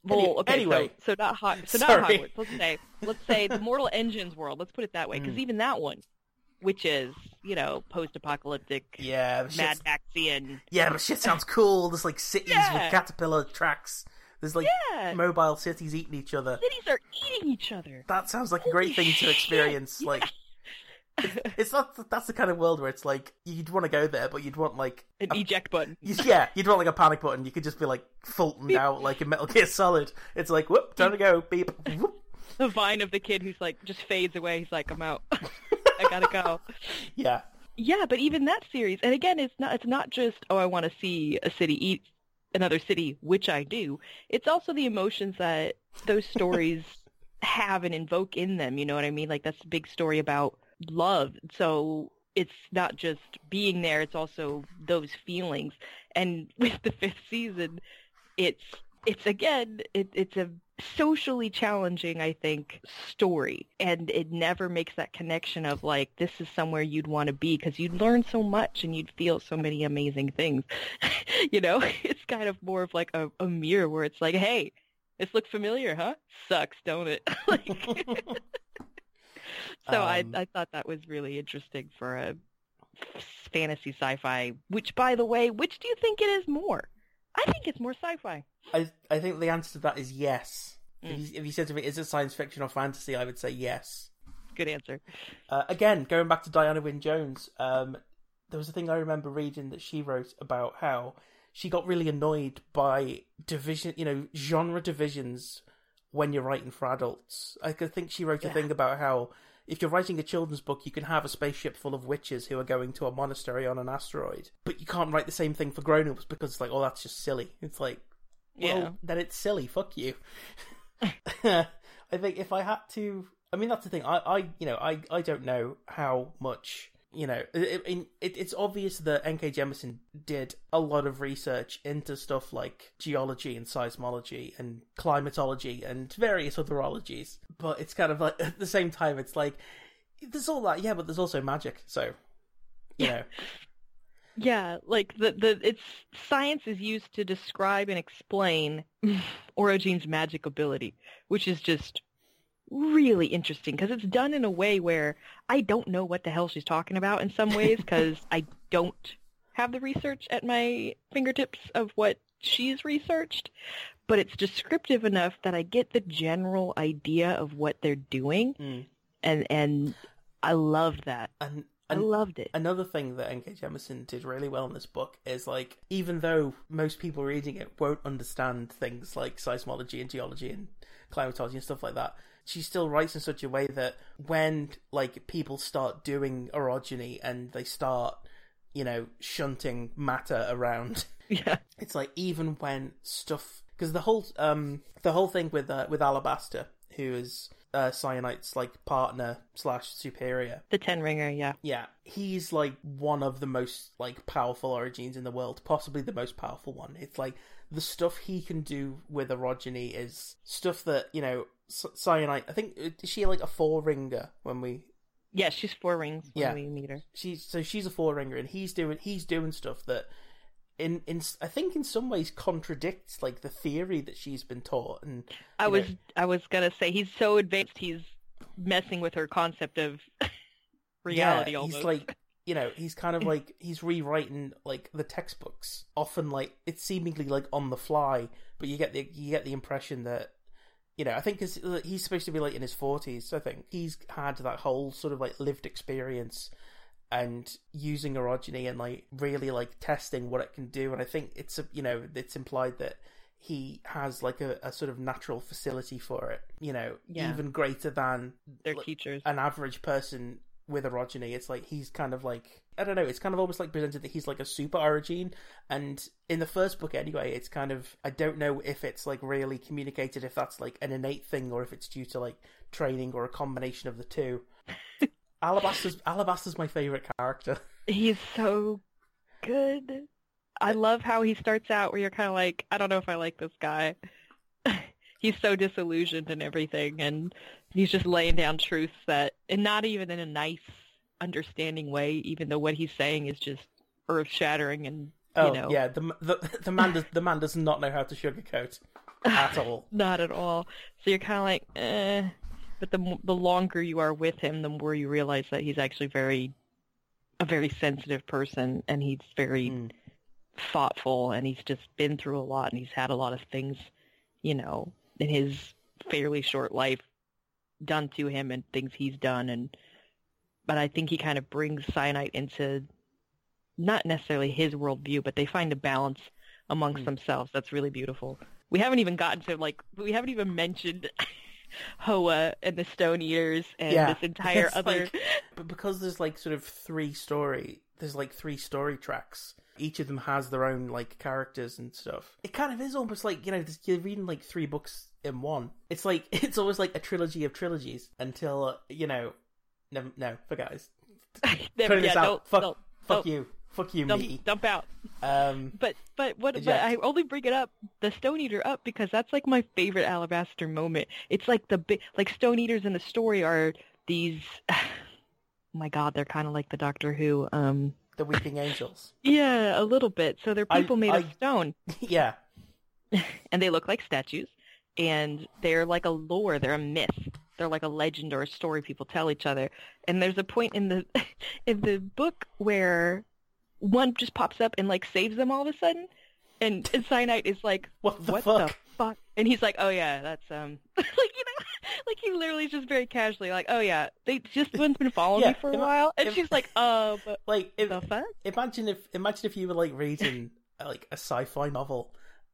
Well, anyway, okay, anyway. So, so not hot. So sorry. Not Hogwarts. Let's say, let's say the Mortal Engines world. Let's put it that way, because mm. even that one, which is, you know, post-apocalyptic, yeah, Mad Maxian. Yeah, but shit sounds cool. There's like cities yeah. with caterpillar tracks. There's like yeah. mobile cities eating each other. Cities are eating each other. That sounds like Holy a great thing to experience. Shit. Like, it's, it's not that's the kind of world where it's like you'd want to go there, but you'd want like an a, eject button. Yeah, you'd want like a panic button. You could just be like Fultoned out like in Metal Gear Solid. It's like, whoop, time to go. Beep. Whoop. The vine of the kid who's like just fades away. He's like, I'm out. I gotta go. Yeah. Yeah, but even that series, and again, it's not it's not just oh, I want to see a city eat. Another city, which I do. It's also the emotions that those stories have and invoke in them, you know what I mean? Like, that's a big story about love. So it's not just being there, it's also those feelings. And with the fifth season, it's it's again it, it's a socially challenging, I think, story, and it never makes that connection of like, this is somewhere you'd want to be because you'd learn so much and you'd feel so many amazing things. You know, it's kind of more of like a, a mirror where it's like, hey, this looks familiar, huh? Sucks, don't it? Like, so um, I I thought that was really interesting for a fantasy sci-fi. Which, by the way, which do you think it is more? I think it's more sci-fi. I I think the answer to that is yes. Mm. If, you, if you said to me, is it science fiction or fantasy, I would say yes. Good answer. Uh, again, going back to Diana Wynne Jones, um, there was a thing I remember reading that she wrote about how she got really annoyed by division, you know, genre divisions when you're writing for adults. I think she wrote yeah. a thing about how if you're writing a children's book, you can have a spaceship full of witches who are going to a monastery on an asteroid, but you can't write the same thing for grown-ups because it's like, oh, that's just silly. It's like, well, yeah. then it's silly. Fuck you. I think if I had to, I mean, that's the thing. I, I you know, I, I don't know how much, you know, it, it, it's obvious that N K Jemisin did a lot of research into stuff like geology and seismology and climatology and various other ologies. But it's kind of like, at the same time, it's like, there's all that, yeah, but there's also magic. So, you know. Yeah, like the the it's science is used to describe and explain Orogenes' magic ability, which is just really interesting because it's done in a way where I don't know what the hell she's talking about in some ways because I don't have the research at my fingertips of what she's researched, but it's descriptive enough that I get the general idea of what they're doing, mm. and and I love that. And I loved it. Another thing that N K. Jemisin did really well in this book is, like, even though most people reading it won't understand things like seismology and geology and climatology and stuff like that, she still writes in such a way that when, like, people start doing orogeny and they start, you know, shunting matter around, yeah, it's like, even when stuff, because the whole um the whole thing with uh, with Alabaster, who is Uh, Syenite's, like, partner slash superior. The Ten Ringer, yeah. Yeah. He's, like, one of the most, like, powerful orogenes in the world. Possibly the most powerful one. It's, like, the stuff he can do with orogeny is stuff that, you know, Syenite... I think, is she, like, a four-ringer when we... Yeah, she's four rings when yeah. we meet her. She's, so she's a four-ringer, and he's doing he's doing stuff that, in in I think, in some ways contradicts, like, the theory that she's been taught. And I was know, I was gonna say, he's so advanced, he's messing with her concept of reality. Yeah, almost. He's like, you know, he's kind of like, he's rewriting, like, the textbooks, often, like, it's seemingly, like, on the fly, but you get the you get the impression that, you know, I think it's, he's supposed to be, like, in his forties. I think he's had that whole sort of, like, lived experience and using orogeny and, like, really, like, testing what it can do. And I think it's, a, you know, it's implied that he has, like, a, a sort of natural facility for it, you know, yeah. even greater than their like, teachers. An average person with orogeny. It's like, he's kind of like, I don't know, it's kind of almost like presented that he's like a super orogene. And in the first book anyway, it's kind of, I don't know if it's, like, really communicated, if that's, like, an innate thing or if it's due to, like, training or a combination of the two. Alabaster's Alabaster's my favorite character. He's so good. I love how he starts out where you're kind of like, I don't know if I like this guy. He's so disillusioned and everything, and he's just laying down truths that, and not even in a nice, understanding way, even though what he's saying is just earth-shattering and, oh, you know. Oh, yeah, the, the, the, man does, the man does not know how to sugarcoat at all. Not at all. So you're kind of like, eh... But the the longer you are with him, the more you realize that he's actually very, a very sensitive person, and he's very mm. thoughtful, and he's just been through a lot, and he's had a lot of things, you know, in his fairly short life done to him, and things he's done. And but I think he kind of brings Syenite into not necessarily his worldview, but they find a balance amongst mm. themselves that's really beautiful. We haven't even gotten to, like, we haven't even mentioned... Hoa and the Stone Eaters and yeah, this entire other... Like, but because there's, like, sort of three story... There's, like, three story tracks. Each of them has their own, like, characters and stuff. It kind of is almost like, you know, you're reading, like, three books in one. It's like... It's almost like a trilogy of trilogies until, uh, you know... No, no, forget it. Never, yeah, don't, fuck, don't, fuck don't, you. Fuck you, dump, me. Dump out. Um, but but what? But I only bring it up, the Stone Eater up, because that's, like, my favorite Alabaster moment. It's like the big, like, Stone Eaters in the story are these, oh my God, they're kind of like the Doctor Who. Um, the Weeping Angels. Yeah, a little bit. So they're people I, made I, of stone. Yeah. And they look like statues. And they're like a lore. They're a myth. They're like a legend or a story people tell each other. And there's a point in the in the book where... one just pops up and, like, saves them all of a sudden, and, and Syenite is like, "What the what fuck?" The fuck? And he's like, "Oh yeah, that's um, like you know, like he literally is just very casually like, oh yeah, they just one's been following yeah, me for a if, while," and if, she's like, "Oh, but like if, the fuck?" Imagine if imagine if you were, like, reading like a sci-fi novel,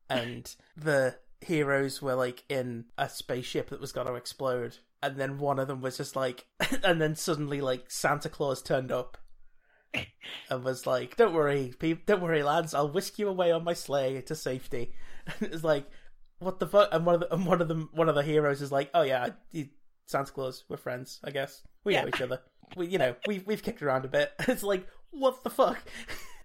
and the heroes were, like, in a spaceship that was going to explode, and then one of them was just like, and then suddenly, like, Santa Claus turned up. And was like, "Don't worry, people, don't worry, lads. I'll whisk you away on my sleigh to safety." And it's like, "What the fuck?" And one of the, and one of them, one of the heroes is like, "Oh yeah, Santa Claus. We're friends, I guess. We yeah. know each other. We, you know, we've we've kicked around a bit." It's like, "What the fuck?"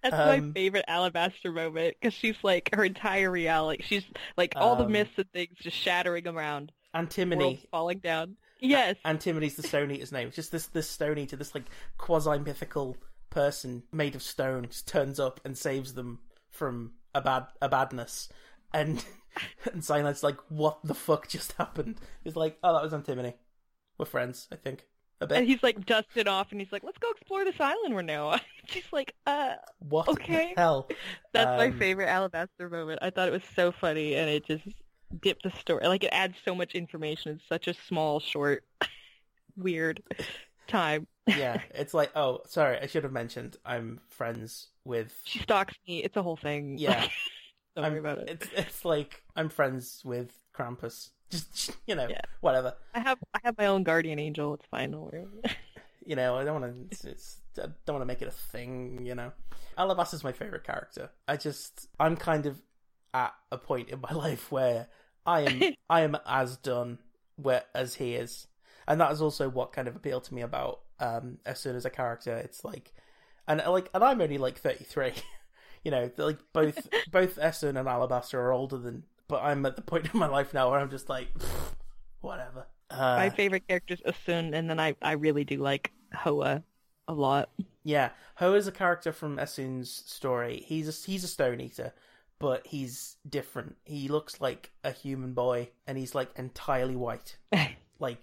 That's um, my favorite Alabaster moment, because she's like, her entire reality. She's like, all um, the myths and things just shattering around. Antimony world's falling down. Yes, Antimony's the Stone Eater's name. Just this this Stone Eater, this, like, quasi mythical person made of stone just turns up and saves them from a bad a badness, and and Syenite's like, "What the fuck just happened?" It's like, "Oh, that was Antimony. We're friends, I think." a bit. And he's like dusted off, and he's like, "Let's go explore this island we're now." She's like, "Uh, what okay. the hell?" That's um, my favorite Alabaster moment. I thought it was so funny, and it just dipped the story. Like, it adds so much information in such a small, short, weird time. Yeah, it's like, oh, sorry, I should have mentioned I'm friends with. She stalks me. It's a whole thing. Yeah. Don't I'm, worry about it. It's it's like I'm friends with Krampus. Just, you know, yeah. whatever. I have I have my own guardian angel. It's fine. Don't worry. You know, I don't want to. I don't want to make it a thing. You know, Alabaster's my favorite character. I just I'm kind of at a point in my life where I am I am as done where as he is, and that is also what kind of appealed to me about um Essun as a character. It's like, and like, and I'm only like thirty-three. You know, like both both Essun and Alabaster are older than, but I'm at the point in my life now where I'm just like, whatever. Uh, my favorite character is Essun, and then I, I really do like Hoa a lot. Yeah, Hoa's a character from Essun's story. He's a, he's a stone eater, but he's different. He looks like a human boy, and he's like entirely white, like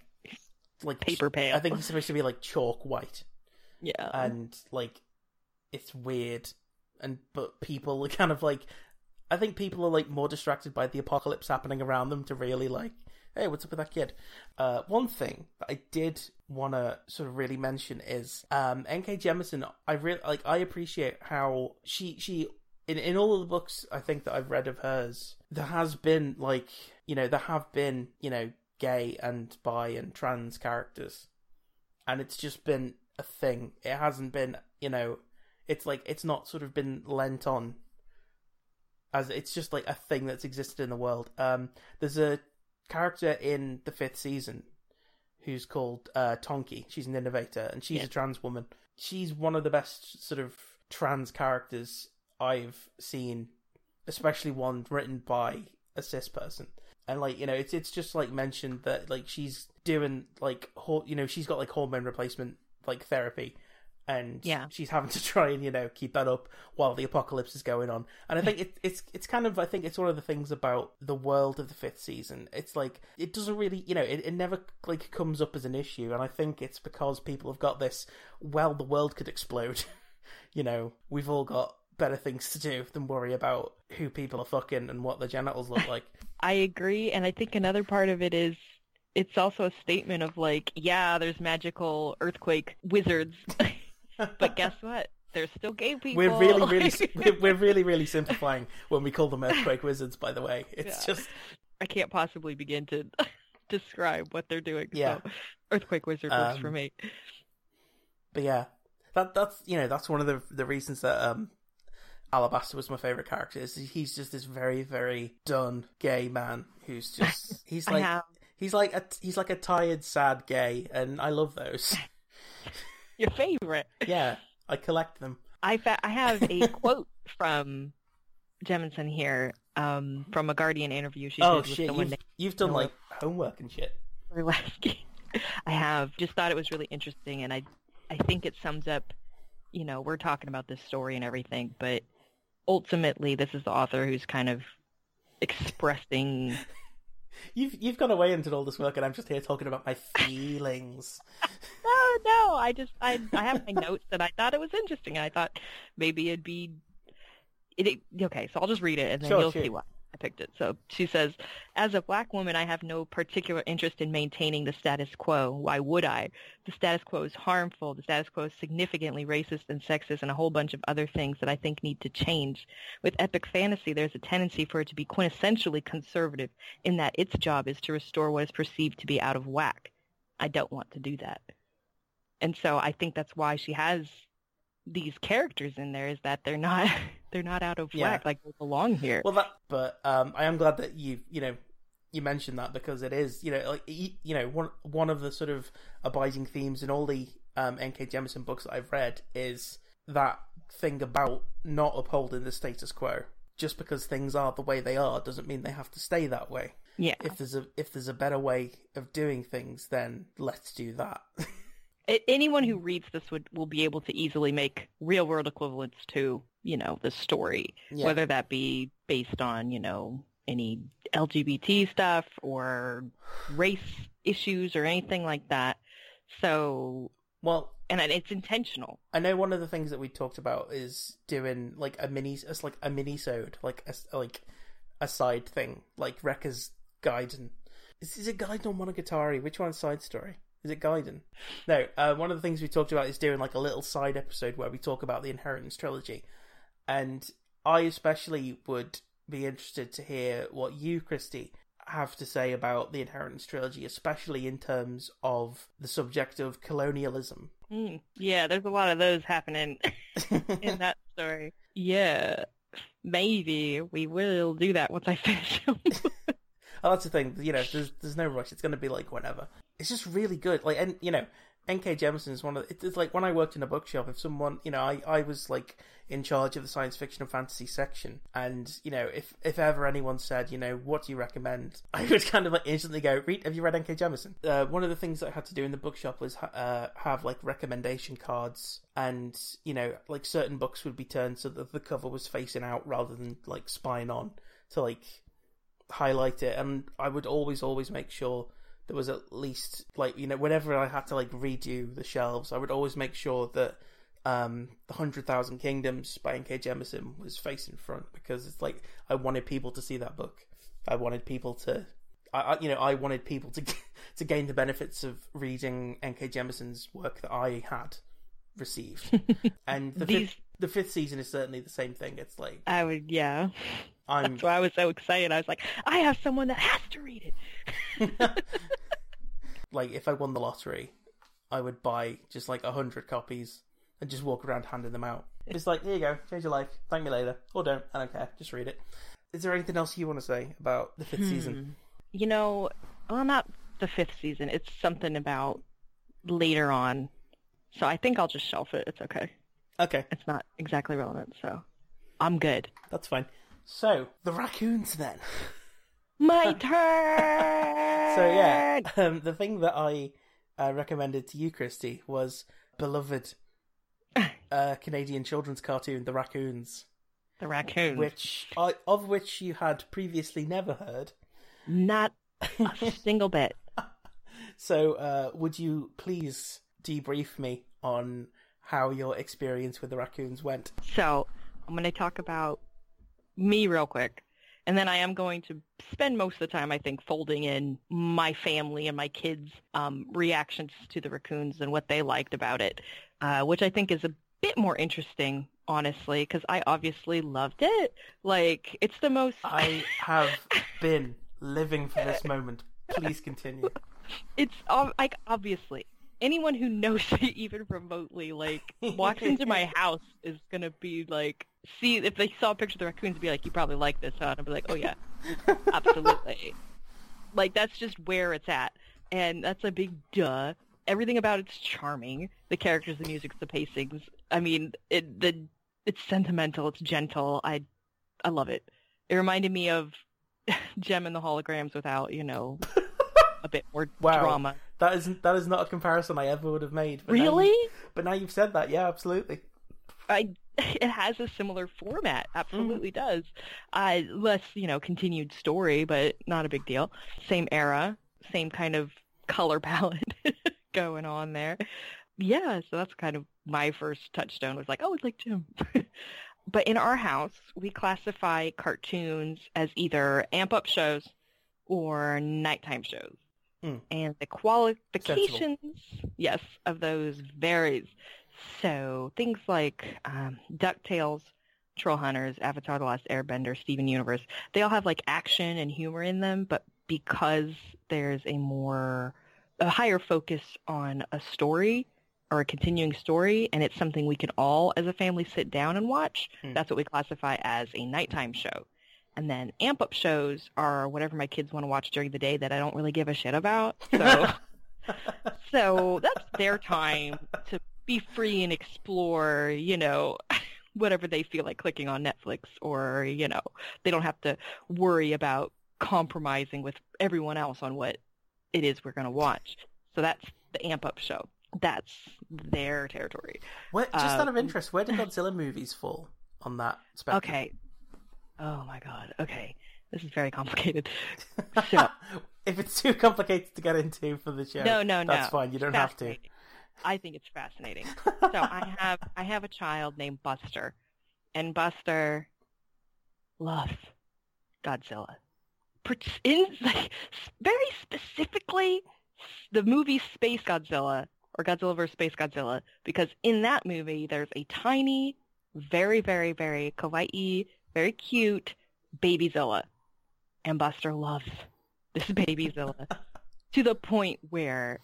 like paper pale. I think he's supposed to be like chalk white. Yeah, and like it's weird. And but people are kind of like, I think people are like more distracted by the apocalypse happening around them to really like, hey, what's up with that kid? Uh, one thing that I did want to sort of really mention is um, N K. Jemisin. I really like. I appreciate how she she in in all of the books I think that I've read of hers, there has been like you know there have been you know gay and bi and trans characters, and it's just been a thing. It hasn't been you know. It's like, it's not sort of been lent on as it's just like a thing that's existed in the world. Um, there's a character in the fifth season who's called uh, Tonki. She's an innovator and she's yeah. a trans woman. She's one of the best sort of trans characters I've seen, especially one written by a cis person. And like, you know, it's it's just like mentioned that like she's doing like, ho- you know, she's got like hormone replacement like therapy. And yeah. she's having to try and, you know, keep that up while the apocalypse is going on. And I think it, it's it's kind of, I think it's one of the things about the world of the fifth season. It's like, it doesn't really, you know, it, it never, like, comes up as an issue. And I think it's because people have got this, well, the world could explode. You know, we've all got better things to do than worry about who people are fucking and what their genitals look like. I agree. And I think another part of it is, it's also a statement of, like, yeah, there's magical earthquake wizards. But guess what? There's still gay people. We're really, really, we're, we're really, really simplifying when we call them earthquake wizards. By the way, it's yeah. just I can't possibly begin to describe what they're doing. Yeah, so earthquake wizard works um, for me. But yeah, that that's you know that's one of the the reasons that um, Alabaster was my favorite character. Is he's just this very, very done gay man who's just he's like he's like a he's like a tired, sad gay, and I love those. Your favorite. Yeah, I collect them. I, fa- I have a quote from Jemisin here um, from a Guardian interview she did oh, with shit. someone. You've, named you've done, like, homework and shit. I have. Just thought it was really interesting, and I, I think it sums up, you know, we're talking about this story and everything, but ultimately this is the author who's kind of expressing... You've you've gone away into all this work, and I'm just here talking about my feelings. no, no, I just I I have my notes, and I thought it was interesting. I thought maybe it'd be it, it okay. So I'll just read it, and then sure, you'll sure. see why I picked it. So she says, "As a black woman, I have no particular interest in maintaining the status quo. Why would I? The status quo is harmful. The status quo is significantly racist and sexist and a whole bunch of other things that I think need to change. With epic fantasy, there's a tendency for it to be quintessentially conservative in that its job is to restore what is perceived to be out of whack. I don't want to do that." And so I think that's why she has these characters in there, is that they're not... They're not out of whack, yeah. like they belong here. Well, that, but um, I am glad that you, you know, you mentioned that, because it is, you know, like you, you know, one one of the sort of abiding themes in all the um, N K. Jemisin books that I've read is that thing about not upholding the status quo. Just because things are the way they are doesn't mean they have to stay that way. Yeah. If there's a if there's a better way of doing things, then let's do that. Anyone who reads this would will be able to easily make real world equivalents to, you know, the story, yeah. whether that be based on, you know, any L G B T stuff or race issues or anything like that. So, well, and it's intentional. I know one of the things that we talked about is doing like a mini, it's like a mini-sode, like a, like a side thing, like Wrecker's Gaiden. Is, is it Gaiden or Monogatari? Which one's Side Story? Is it Gaiden? No, uh, one of the things we talked about is doing like a little side episode where we talk about the Inheritance Trilogy. And I especially would be interested to hear what you, Christy, have to say about the Inheritance Trilogy, especially in terms of the subject of colonialism. Mm, yeah, there's a lot of those happening in that story. Yeah, maybe we will do that once I finish. Oh, that's the thing, you know, there's there's no rush. It's going to be like whenever. It's just really good. Like, and you know, N K. Jemisin is one of the, it's like when I worked in a bookshop, if someone, you know, I, I was like in charge of the science fiction and fantasy section, and you know, if if ever anyone said, you know, what do you recommend, I would kind of like instantly go, read, have you read N K. Jemisin? Uh, one of the things that I had to do in the bookshop was ha- uh, have like recommendation cards, and you know, like certain books would be turned so that the cover was facing out rather than like spine on to like highlight it, and I would always always make sure there was at least, like, you know, whenever I had to, like, redo the shelves, I would always make sure that um, The Hundred Thousand Kingdoms by N K. Jemisin was facing front, because it's like, I wanted people to see that book. I wanted people to, I, I you know, I wanted people to to gain the benefits of reading N K. Jemisin's work that I had received. And the, These... fifth, the fifth season is certainly the same thing. It's like... I would, yeah. I'm... That's why I was so excited. I was like, I have someone that has to read it. Like, if I won the lottery, I would buy just, like, a hundred copies and just walk around handing them out. It's like, here you go, change your life, thank me later, or don't, I don't care, just read it. Is there anything else you want to say about the fifth hmm. season? You know, well, not the fifth season, it's something about later on, so I think I'll just shelf it, it's okay. Okay. It's not exactly relevant, so I'm good. That's fine. So, the Raccoons then. My turn! So yeah, um, the thing that I uh, recommended to you, Christy, was beloved uh, Canadian children's cartoon, The Raccoons. The Raccoons. Which, I, of which you had previously never heard. Not a single bit. So uh, would you please debrief me on how your experience with The Raccoons went? So, I'm going to talk about me real quick. And then I am going to spend most of the time, I think, folding in my family and my kids' um, reactions to the Raccoons and what they liked about it, uh, which I think is a bit more interesting, honestly, because I obviously loved it. Like, it's the most... I have been living for this moment. Please continue. It's, like, obviously, anyone who knows it even remotely, like, walks into my house is going to be, like... See, if they saw a picture of the Raccoons, they'd be like, you probably like this, huh? And I'd be like, oh yeah, absolutely. Like, that's just where it's at. And that's a big duh. Everything about it's charming. The characters, the music, the pacings. I mean, it, the it's sentimental, it's gentle. I I love it. It reminded me of Gem and the Holograms without, you know, a bit more wow. drama. That isn't, that is not a comparison I ever would have made. But really? Now but now you've said that, yeah, absolutely. I... It has a similar format, absolutely mm. does. Uh, less, you know, continued story, but not a big deal. Same era, same kind of color palette going on there. Yeah, so that's kind of my first touchstone was like, oh, it's like Jim. But in our house, we classify cartoons as either amp-up shows or nighttime shows. Mm. And the qualifications, Sensible. yes, of those varies. So things like um, DuckTales, Troll Hunters, Avatar: The Last Airbender, Steven Universe, they all have like action and humor in them, but because there's a more, a higher focus on a story or a continuing story, and it's something we can all as a family sit down and watch, mm. that's what we classify as a nighttime show. And then amp-up shows are whatever my kids want to watch during the day that I don't really give a shit about. So, so that's their time to be free and explore, you know, whatever they feel like clicking on Netflix, or, you know, they don't have to worry about compromising with everyone else on what it is we're going to watch. So that's the amp up show. That's their territory. Where, just um, out of interest, where did Godzilla movies fall on that spectrum? Okay. Oh my God. Okay. This is very complicated. So if it's too complicated to get into for the show, no, no, no, that's fine. You don't have to. I think it's fascinating. So I have I have a child named Buster, and Buster loves Godzilla. In, like, very specifically, the movie Space Godzilla, or Godzilla versus. Space Godzilla, because in that movie, there's a tiny, very, very, very kawaii, very cute babyzilla. And Buster loves this babyzilla to the point where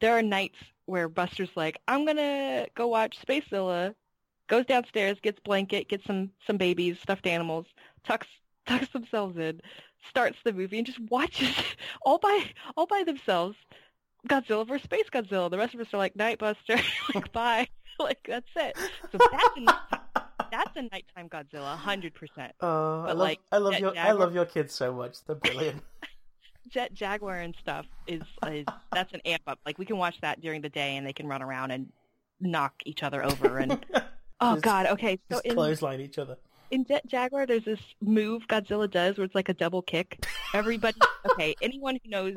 there are nights where Buster's like, I'm going to go watch Spacezilla, goes downstairs, gets a blanket, gets some, some babies, stuffed animals, tucks tucks themselves in, starts the movie, and just watches all by all by themselves Godzilla versus. Space Godzilla. The rest of us are like, night, Buster. Like, bye. Like, that's it. So that's a, that's a nighttime Godzilla, one hundred percent. Oh, but I love, like, I love your Jaguar, I love your kids so much. They're brilliant. Jet Jaguar and stuff is, is that's an amp up. Like, we can watch that during the day, and they can run around and knock each other over. And oh, just, God, okay. So just clothesline each other. In Jet Jaguar, there's this move Godzilla does where it's like a double kick. Everybody, okay, anyone who knows,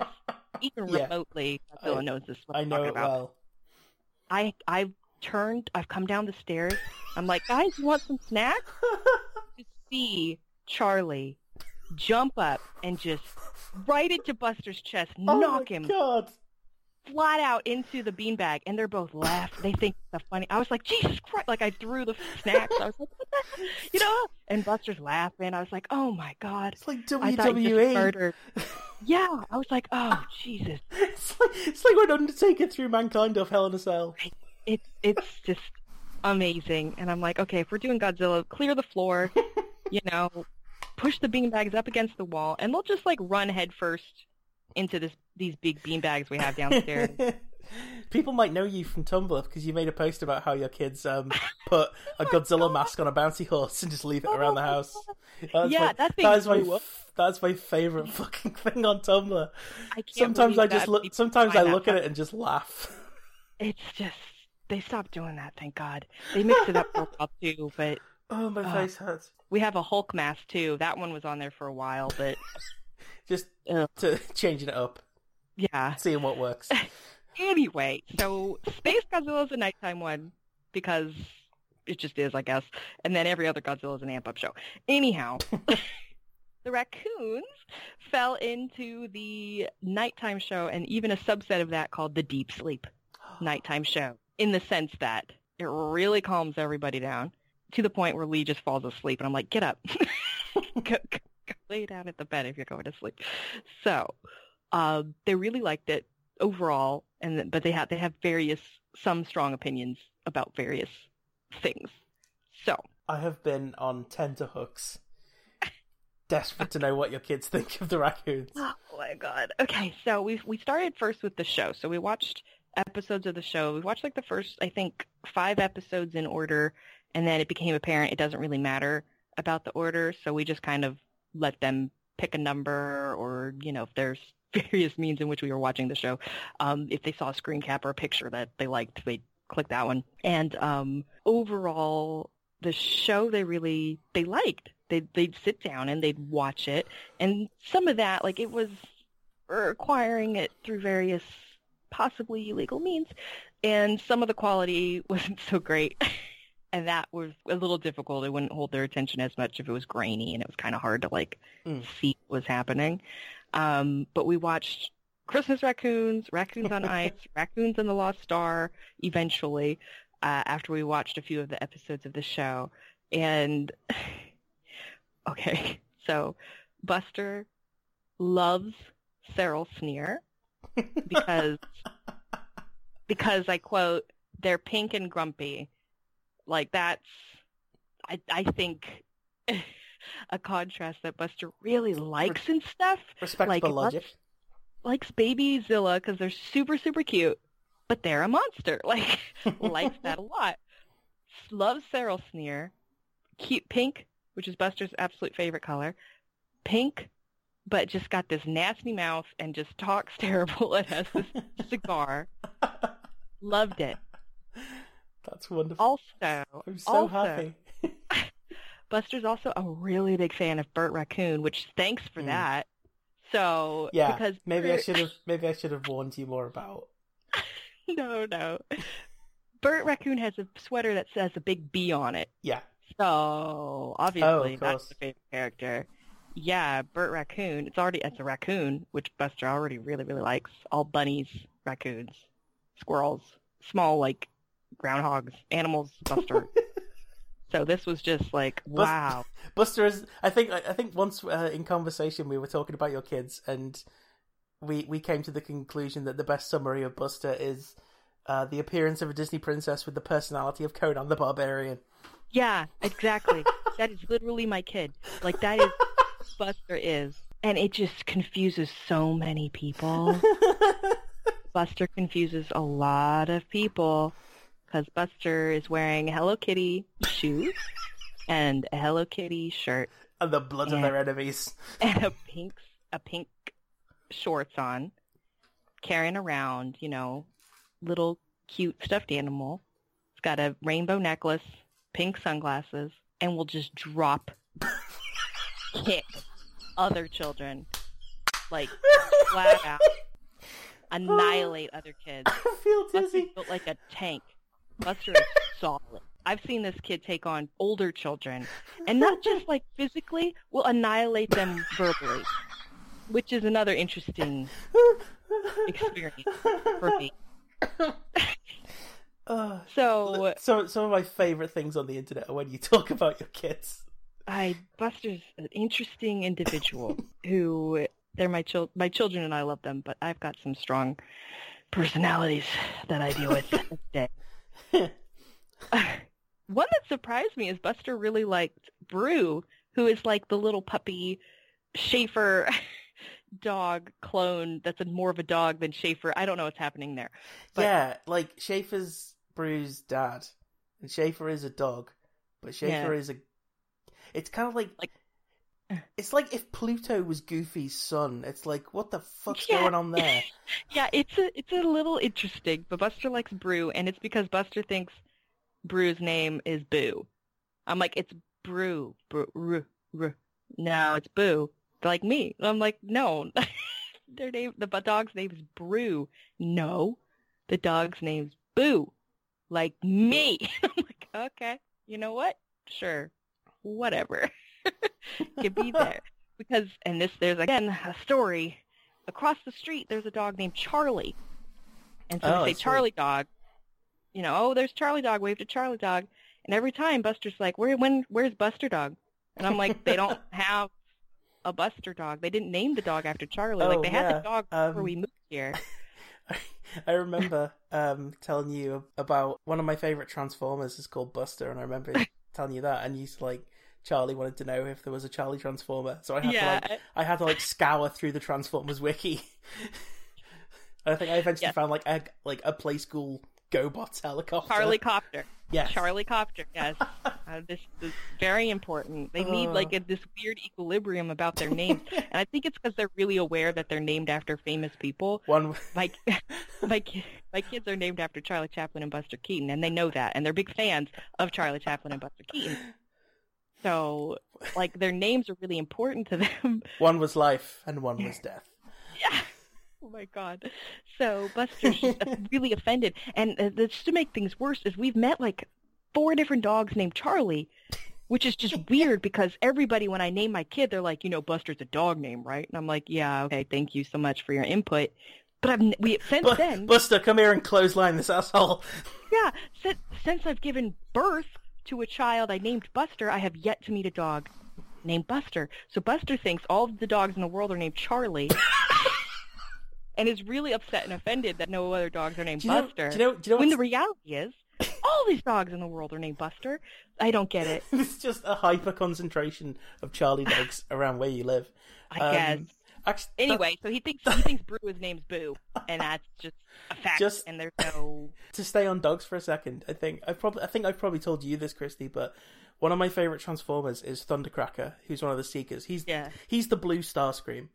even yeah. remotely, Godzilla I, knows this. What I I'm know it about. well. I, I've turned, I've come down the stairs. I'm like, guys, you want some snacks? To see Charlie jump up and just right into Buster's chest, oh knock him God. flat out into the beanbag, and they're both laughing. They think it's so funny. I was like, Jesus Christ! Like, I threw the snacks. I was like, what the heck? You know? And Buster's laughing. I was like, oh my God! It's like W W E. Yeah, I was like, oh Jesus! It's like it's like when Undertaker threw Mankind off Hell in a Cell. It's it's just amazing, and I'm like, okay, if we're doing Godzilla, clear the floor, you know. Push the beanbags up against the wall, and they'll just like run headfirst into this these big beanbags we have downstairs. People might know you from Tumblr because you made a post about how your kids um, put a Godzilla mask on a bouncy horse and just leave it around the house. That's yeah, my, that, that is my cool. that's my favorite fucking thing on Tumblr. I can't sometimes I just look. Sometimes I look at it and just laugh. It's just they stopped doing that. Thank God they mixed it up for a while too, but. Oh, my uh, face hurts. We have a Hulk mask, too. That one was on there for a while, but... Just uh, to changing it up. Yeah. Seeing what works. Anyway, so Space Godzilla is a nighttime one, because it just is, I guess. And then every other Godzilla is an amp-up show. Anyhow, the Raccoons fell into the nighttime show, and even a subset of that called the Deep Sleep nighttime show, in the sense that it really calms everybody down. To the point where Lee just falls asleep, and I'm like, get up. go, go, go lay down at the bed if you're going to sleep. So uh, they really liked it overall, and but they have, they have various, some strong opinions about various things. So I have been on tenterhooks, desperate to know what your kids think of the Raccoons. Oh, my God. Okay, so we we started first with the show. So we watched episodes of the show. We watched, like, the first, I think, five episodes in order. And then it became apparent it doesn't really matter about the order, so we just kind of let them pick a number or, you know, if there's various means in which we were watching the show. Um, if they saw a screen cap or a picture that they liked, they'd click that one. And um, overall, the show they really, they liked. They'd, they'd sit down and they'd watch it. And some of that, like, it was acquiring it through various possibly illegal means, and some of the quality wasn't so great. And that was a little difficult. It wouldn't hold their attention as much if it was grainy, and it was kind of hard to, like, mm. see what was happening. Um, but we watched Christmas Raccoons, Raccoons on Ice, Raccoons and the Lost Star eventually uh, after we watched a few of the episodes of the show. And, okay, so Buster loves Cyril Sneer because, because I quote, they're pink and grumpy. Like, that's, I, I think, a contrast that Buster really likes and stuff. Respectable like, logic. Likes, likes Babyzilla because they're super, super cute, but they're a monster. Like, likes that a lot. Loves Cyril Sneer. Cute pink, which is Buster's absolute favorite color. Pink, but just got this nasty mouth and just talks terrible and has this cigar. Loved it. That's wonderful. Also, I'm so also, happy. Buster's also a really big fan of Bert Raccoon, which thanks for mm. that. So yeah, because maybe Bert... I should have maybe I should have warned you more about. No, no. Bert Raccoon has a sweater that says a big B on it. Yeah. So obviously oh, that's the favorite character. Yeah, Bert Raccoon. It's already it's a raccoon, which Buster already really really likes. All bunnies, raccoons, squirrels, small like groundhogs, animals. Buster. So this was just like, wow. Buster is, I think I think once uh, in conversation we were talking about your kids, and we we came to the conclusion that the best summary of Buster is uh, the appearance of a Disney princess with the personality of Conan the Barbarian. Yeah, exactly. That is literally my kid. Like, that is what Buster is. And it just confuses so many people. Buster confuses a lot of people. Because Buster is wearing Hello Kitty shoes and a Hello Kitty shirt. And the blood and, of their enemies. And a pink, a pink shorts on, carrying around, you know, little cute stuffed animal. It's got a rainbow necklace, pink sunglasses, and will just drop, kick other children. Like, flat out. Annihilate oh, other kids. I feel dizzy. Buster's built like a tank. Buster is solid. I've seen this kid take on older children, and not just like physically, will annihilate them verbally, which is another interesting experience for me. Uh, so, so some of my favorite things on the internet are when you talk about your kids. I Buster's an interesting individual who they're my chil- my children, and I love them, but I've got some strong personalities that I deal with every day. One that surprised me is Buster really liked Brew, who is like the little puppy Schaefer dog clone that's a, more of a dog than Schaefer. I don't know what's happening there. But... yeah, like Schaefer's Brew's dad, and Schaefer is a dog, but Schaefer yeah. is a... It's kind of like... like... It's like if Pluto was Goofy's son. It's like, what the fuck's yeah. going on there? Yeah, it's a it's a little interesting, but Buster likes Brew, and it's because Buster thinks Brew's name is Boo. I'm like, it's Brew. Brew, Brew, Brew. No, it's Boo. They're like, me. I'm like, no. Their name, the dog's name is Brew. No, the dog's name's Boo. Like, me. I'm like, okay, you know what? Sure, whatever. Could be there because, and this, there's again a story across the street. There's a dog named Charlie, and so oh, they say Charlie sweet. Dog. You know, oh, there's Charlie Dog. Wave to Charlie Dog, and every time Buster's like, where, when, where's Buster Dog? And I'm like, they don't have a Buster Dog. They didn't name the dog after Charlie. Oh, like they yeah. had the dog before um, we moved here. I remember um, telling you about one of my favorite Transformers is called Buster, and I remember telling you that, and you used to like. Charlie wanted to know if there was a Charlie Transformer, so I had yeah. to like I had to like scour through the Transformers wiki. I think I eventually yes. found like a like a play school GoBots helicopter. Charlie copter, yes. Charlie copter, yes. uh, this is very important. They uh... need like a, this weird equilibrium about their names, and I think it's because they're really aware that they're named after famous people. One, my my my kids are named after Charlie Chaplin and Buster Keaton, and they know that, and they're big fans of Charlie Chaplin and Buster Keaton. So, like, their names are really important to them. One was life, and one was death. Yeah. Oh, my God. So, Buster's really offended. And uh, just to make things worse is we've met, like, four different dogs named Charlie, which is just weird because everybody, when I name my kid, they're like, you know, Buster's a dog name, right? And I'm like, yeah, okay, thank you so much for your input. But I've, we, since B- then... Buster, come here and clothesline this asshole. Yeah. Since, since I've given birth... to a child I named Buster, I have yet to meet a dog named Buster. So Buster thinks all of the dogs in the world are named Charlie and is really upset and offended that no other dogs are named do you Buster. Know, do you know, do you know when the reality is, all these dogs in the world are named Buster. I don't get it. It's just a hyper-concentration of Charlie dogs around where you live. I um, guess. Actually, anyway, so he thinks he thinks Brewer's name's Boo, and that's just a fact. Just, and there's no to stay on dogs for a second. I think I probably I think I've probably told you this, Christy, but one of my favorite Transformers is Thundercracker, who's one of the Seekers. He's yeah. he's the blue Starscream,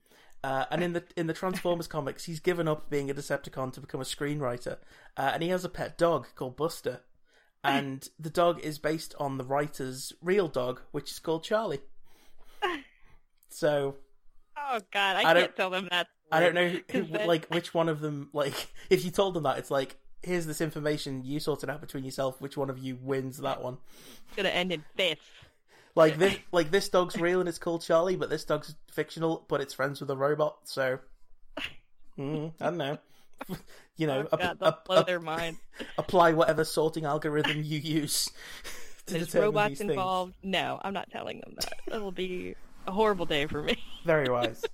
uh, and in the in the Transformers comics, he's given up being a Decepticon to become a screenwriter, uh, and he has a pet dog called Buster, and the dog is based on the writer's real dog, which is called Charlie. So. Oh God, I, I can't tell them that. I don't know who, who, like which one of them. Like, if you told them that, it's like, here's this information, you sort it out between yourself. Which one of you wins that one? It's gonna end in fifth. Like this, like this dog's real and it's called Charlie, but this dog's fictional, but it's friends with a robot. So, mm, I don't know. You know, oh, God, ap- blow ap- their mind. Apply whatever sorting algorithm you use. There's robots involved. Things. No, I'm not telling them that. It'll be a horrible day for me. Very wise.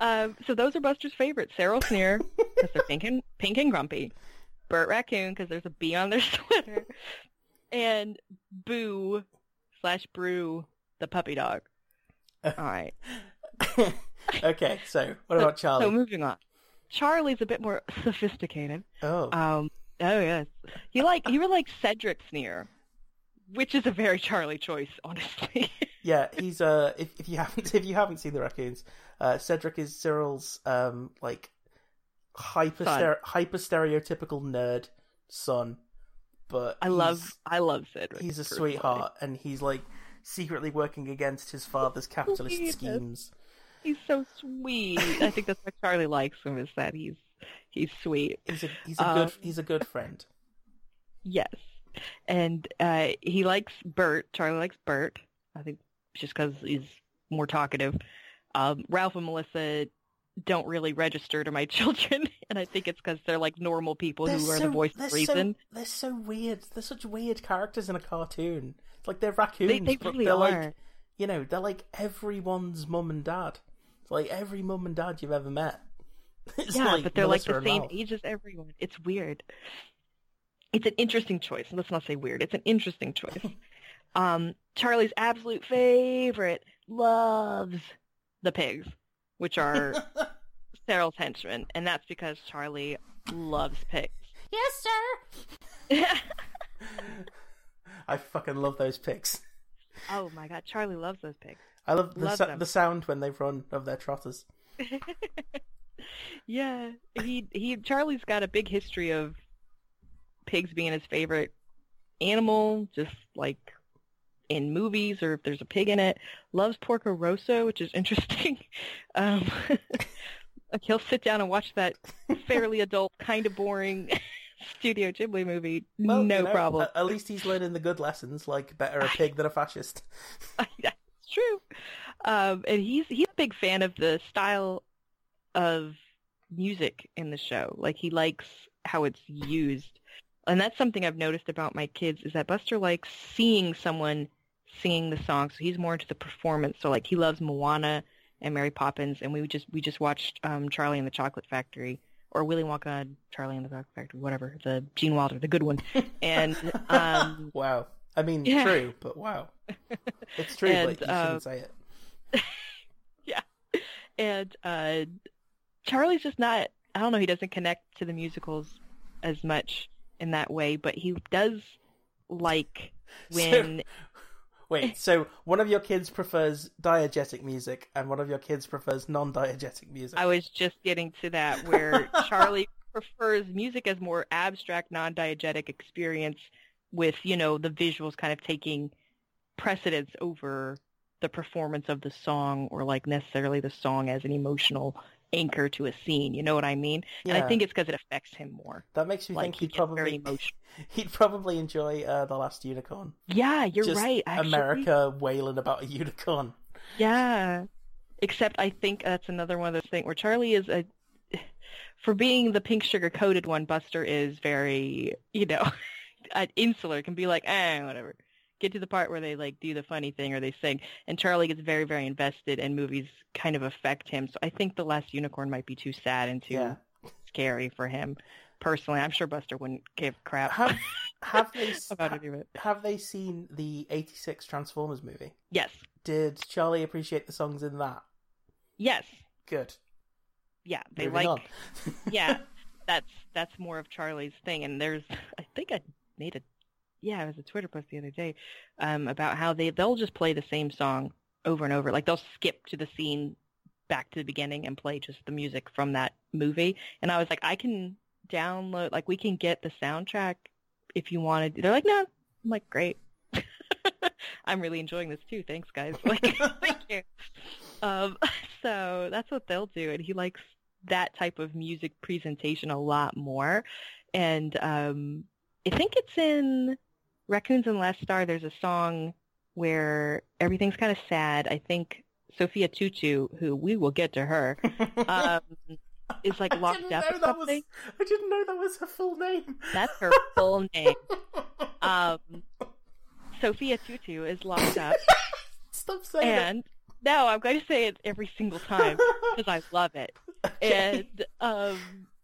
Um, so those are Buster's favorites. Cyril Sneer, because they're pink and, pink and grumpy. Bert Raccoon, because there's a bee on their sweater. And Boo slash Brew, the puppy dog. All right. Okay, so what about Charlie? So, so moving on. Charlie's a bit more sophisticated. Oh. Um, oh, yes. He, like, he really likes Cedric Sneer, which is a very Charlie choice, honestly. Yeah, he's uh if, if you haven't if you haven't seen the Raccoons, uh, Cedric is Cyril's um like hyper stere- hyper stereotypical nerd son. But I love I love Cedric. He's a sweetheart, and he's like secretly working against his father's capitalist sweet. schemes. He's so sweet. I think that's why Charlie likes him, is that he's he's sweet. He's a he's a um, good he's a good friend. Yes, and uh, he likes Bert. Charlie likes Bert. I think just because he's more talkative. Um, Ralph and Melissa don't really register to my children, and I think it's because they're like normal people they're who so, are the voice of reason. So, they're so weird. They're such weird characters in a cartoon. It's like they're raccoons. They, they really but they're are. Like, you know, they're like everyone's mum and dad. It's like every mum and dad you've ever met. It's yeah, like but they're Melissa like the same Ralph. Age as everyone. It's weird. It's an interesting choice. Let's not say weird. It's an interesting choice. Um, Charlie's absolute favorite loves the pigs, which are Cyril's henchmen, and that's because Charlie loves pigs. Yes, sir! I fucking love those pigs. Oh my God, Charlie loves those pigs. I love the, love su- the sound when they run of their trotters. Yeah, he he. Charlie's got a big history of pigs being his favorite animal, just like in movies, or if there's a pig in it. Loves Porco Rosso, which is interesting. Um, like he'll sit down and watch that fairly adult, kind of boring Studio Ghibli movie. Well, no you know, problem. At least he's learning the good lessons, like better a pig than a fascist. That's true. Um, and he's he's a big fan of the style of music in the show. Like he likes how it's used. And that's something I've noticed about my kids, is that Buster likes seeing someone singing the song. So he's more into the performance. So like he loves Moana and Mary Poppins, and we just we just watched um, Charlie and the Chocolate Factory, or Willy Wonka, Charlie and the Chocolate Factory, whatever, the Gene Wilder, the good one. And um, wow, I mean, yeah. True, but wow, it's true. And, like you um, shouldn't say it. Yeah, and uh, Charlie's just not. I don't know. He doesn't connect to the musicals as much in that way, but he does like when... So, wait, so one of your kids prefers diegetic music and one of your kids prefers non-diegetic music. I was just getting to that, where Charlie prefers music as more abstract, non-diegetic experience with, you know, the visuals kind of taking precedence over the performance of the song, or like necessarily the song as an emotional anchor to a scene, you know what I mean? Yeah. And I think it's because it affects him more. That makes me like, think he'd he probably very emotional. He'd probably enjoy uh, The Last Unicorn. Yeah, you're Just right. Actually. America wailing about a unicorn. Yeah, except I think that's another one of those things where Charlie is a, for being the pink sugar coated one, Buster is very, you know, insular. Can be like, eh, whatever. Get to the part where they like do the funny thing or they sing, and Charlie gets very, very invested, and movies kind of affect him. So I think The Last Unicorn might be too sad and too yeah. scary for him. Personally, I'm sure Buster wouldn't give crap. Have, have they about ha, any of it. Have they seen the eighty-six Transformers movie? Yes. Did Charlie appreciate the songs in that? Yes. Good. Yeah, they Moving like. Yeah, that's that's more of Charlie's thing. And there's, I think I made a. Yeah, it was a Twitter post the other day um, about how they, they'll just play the same song over and over. Like, they'll skip to the scene back to the beginning and play just the music from that movie. And I was like, I can download, like, we can get the soundtrack if you wanted. They're like, no. I'm like, great. I'm really enjoying this too. Thanks, guys. Like, thank you. Um, so that's what they'll do. And he likes that type of music presentation a lot more. And um, I think it's in Raccoons and Last Star, there's a song where everything's kind of sad. I think Sophia Tutu, who we will get to her, um, is like locked up or something. Was, I didn't know that was her full name. That's her full name. Um, Sophia Tutu is locked up. Stop saying and, it. No, I'm going to say it every single time because I love it. Okay. And um,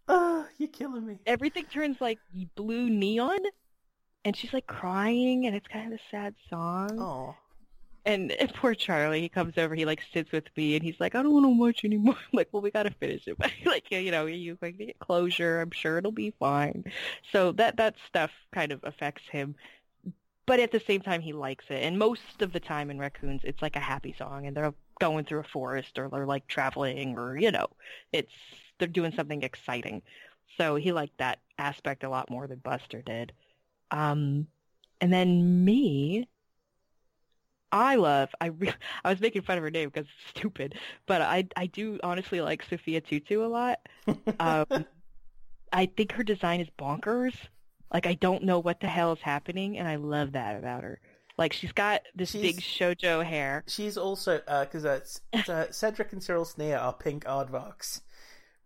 oh, you're killing me. Everything turns like blue neon, and she's like crying, and it's kind of a sad song. Oh. And, and poor Charlie, he comes over, he like sits with me, and he's like, I don't want to watch anymore. I'm like, well, we got to finish it. Like, you know, you're going to get closure. I'm sure it'll be fine. So that that stuff kind of affects him. But at the same time, he likes it. And most of the time in Raccoons, it's like a happy song, and they're going through a forest, or they're like traveling, or, you know, it's they're doing something exciting. So he liked that aspect a lot more than Buster did. Um, and then me, I love, I re- I was making fun of her name because it's stupid, but I, I do honestly like Sophia Tutu a lot. Um, I think her design is bonkers. Like, I don't know what the hell is happening, and I love that about her. Like, she's got this she's, big shoujo hair. She's also, because uh, uh, uh, Cedric and Cyril Sneer are pink aardvarks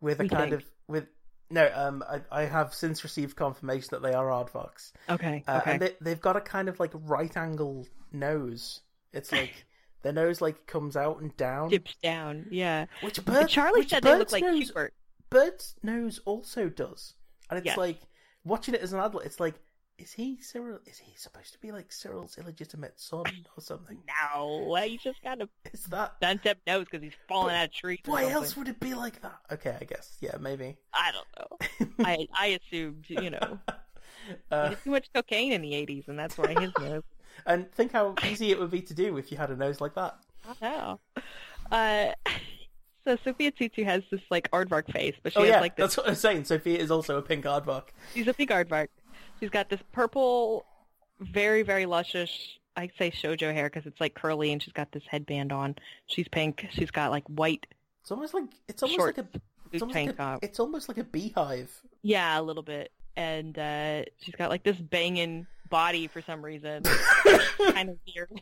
with a we kind think. of, with, no, um, I, I have since received confirmation that they are aardvarks. Okay, uh, okay. And they, they've got a kind of, like, right angle nose. It's like, their nose, like, comes out and down. Dips down, yeah. Which Bert, Charlie which said Bert's they look like nose, Hubert. Bert's nose also does. And it's yes. like... Watching it as an adult, it's like, is he Cyril? Is he supposed to be like Cyril's illegitimate son or something? No, he's just got a that... bent up nose because he's falling but out of trees. Why else would it be like that? Okay, I guess. Yeah, maybe. I don't know. I I assumed, you know, uh, he did too much cocaine in the eighties, and that's why his nose. And think how easy it would be to do if you had a nose like that. I know. Uh... So Sophia Tutu has this like aardvark face, but she oh, has yeah. like this. That's what I'm saying. Sophia is also a pink aardvark. She's a pink aardvark. She's got this purple, very very luscious. I say shoujo hair because it's like curly, and she's got this headband on. She's pink. She's got like white. It's almost like it's almost shorts, like a it's almost tank like a, top. It's almost like a beehive. Yeah, a little bit. And uh, she's got like this banging body for some reason. Kind of weird.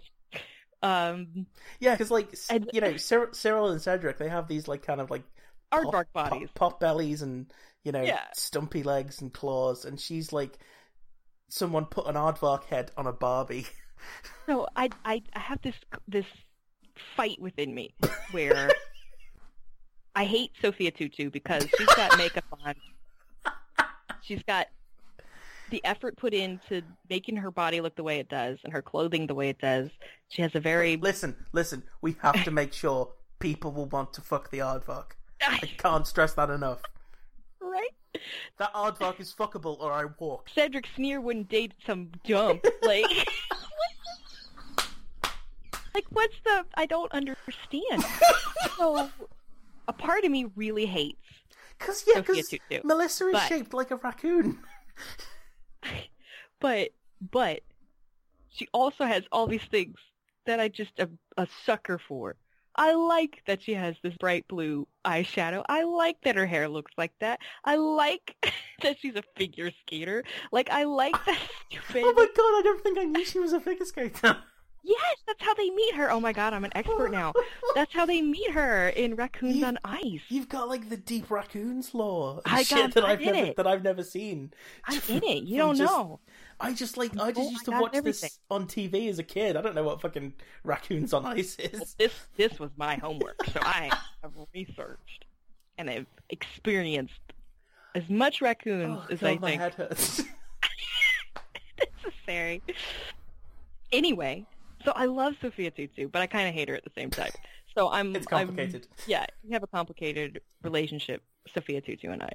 Um, yeah, because like and, you know, Cyril, Cyril and Cedric, they have these like kind of like aardvark pop, bodies, pop, pop bellies, and you know, yeah. stumpy legs and claws. And she's like, someone put an aardvark head on a Barbie. So I, I, I have this this fight within me where I hate Sophia Tutu because she's got makeup on, she's got the effort put into making her body look the way it does and her clothing the way it does. She has a very... Listen, listen, we have to make sure people will want to fuck the aardvark. I can't stress that enough. Right? That aardvark is fuckable or I walk. Cedric Sneer wouldn't date some dump. Like, like what's the... I don't understand. So, a part of me really hates Because, yeah, because Melissa is but... shaped like a raccoon. But but she also has all these things that I just am a sucker for. I like that she has this bright blue eyeshadow. I like that her hair looks like that. I like that she's a figure skater. Like, I like that stupid... Oh my god, I don't think I knew she was a figure skater. Yes, that's how they meet her. Oh my god, I'm an expert now. That's how they meet her in Raccoons you, on Ice. You've got like the deep Raccoons lore. I shit got that I've never it. that I've never seen. I'm in it. You don't just, know. I just like I just oh, used to watch everything. This on T V as a kid. I don't know what fucking Raccoons on Ice is. Well, this this was my homework, so I have researched and I've experienced as much Raccoons oh, as god, I my think. Head hurts. Necessary. Anyway. So I love Sophia Tutu, but I kind of hate her at the same time. So I'm... It's complicated. I'm, yeah, we have a complicated relationship, Sophia Tutu and I.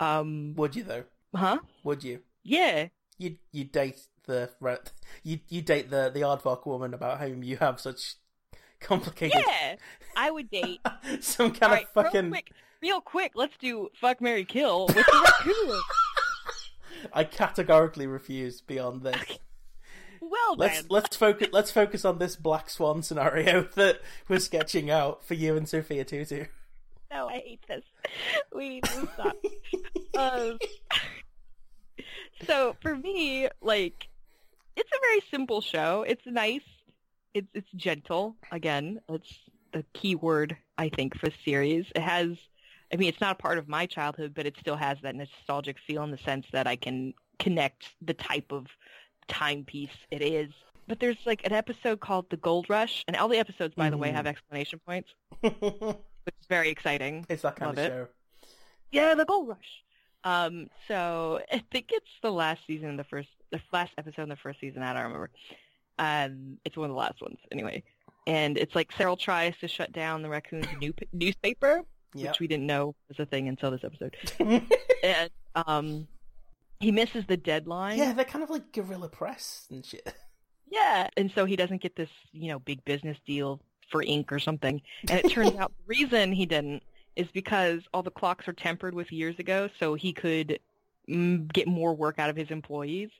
Um, Would you, though? Huh? Would you? Yeah. You you date the you you date the, the aardvark woman about whom you have such complicated... Yeah, I would date... Some kind right, of fucking... Real quick, real quick, let's do Fuck, Marry, Kill with the raccoon. I categorically refuse beyond this. well, let's then. let's focus let's focus on this black swan scenario that we're sketching out for you and Sophia Tutu. No, I hate this. We need to stop. um, so for me, like, it's a very simple show. It's nice. It's it's gentle. Again, it's a key word, I think, for the series. It has, I mean, it's not a part of my childhood, but it still has that nostalgic feel in the sense that I can connect the type of timepiece it is. But there's like an episode called The Gold Rush, and all the episodes, by mm. the way, have exclamation points, which is very exciting. It's that kind Love of show. It. Yeah, The Gold Rush. Um, so I think it's the last season, in the first, the last episode in the first season. I don't remember. Um, it's one of the last ones, anyway. And it's like Cyril tries to shut down the Raccoon's new newspaper, yep. which we didn't know was a thing until this episode. and um, he misses the deadline. Yeah, they're kind of like guerrilla press and shit. Yeah, and so he doesn't get this, you know, big business deal for ink or something. And it turns out the reason he didn't is because all the clocks are tempered with years ago, so he could mm, get more work out of his employees.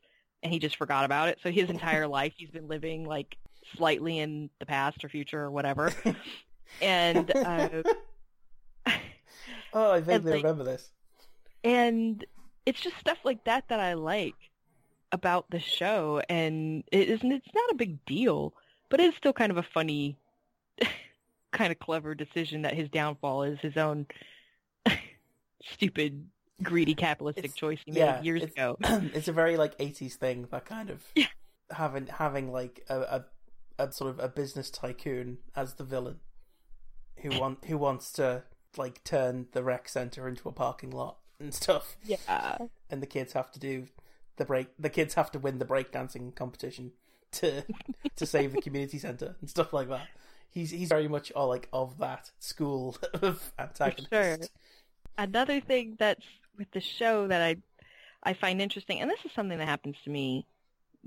And he just forgot about it. So his entire life, he's been living like slightly in the past or future or whatever. and uh, oh, I vaguely like, remember this. And it's just stuff like that that I like about the show. And it isn't. It's not a big deal, but it's still kind of a funny, kind of clever decision that his downfall is his own stupid. greedy capitalistic it's, choice he made yeah, years it's, ago. It's a very like eighties thing, that kind of yeah. having having like a, a a sort of a business tycoon as the villain who want who wants to like turn the rec center into a parking lot and stuff. Yeah, and the kids have to do the break. The kids have to win the breakdancing competition to to save the community center and stuff like that. He's he's very much all like of that school of antagonist. Sure. Another thing that's with the show that I I find interesting, and this is something that happens to me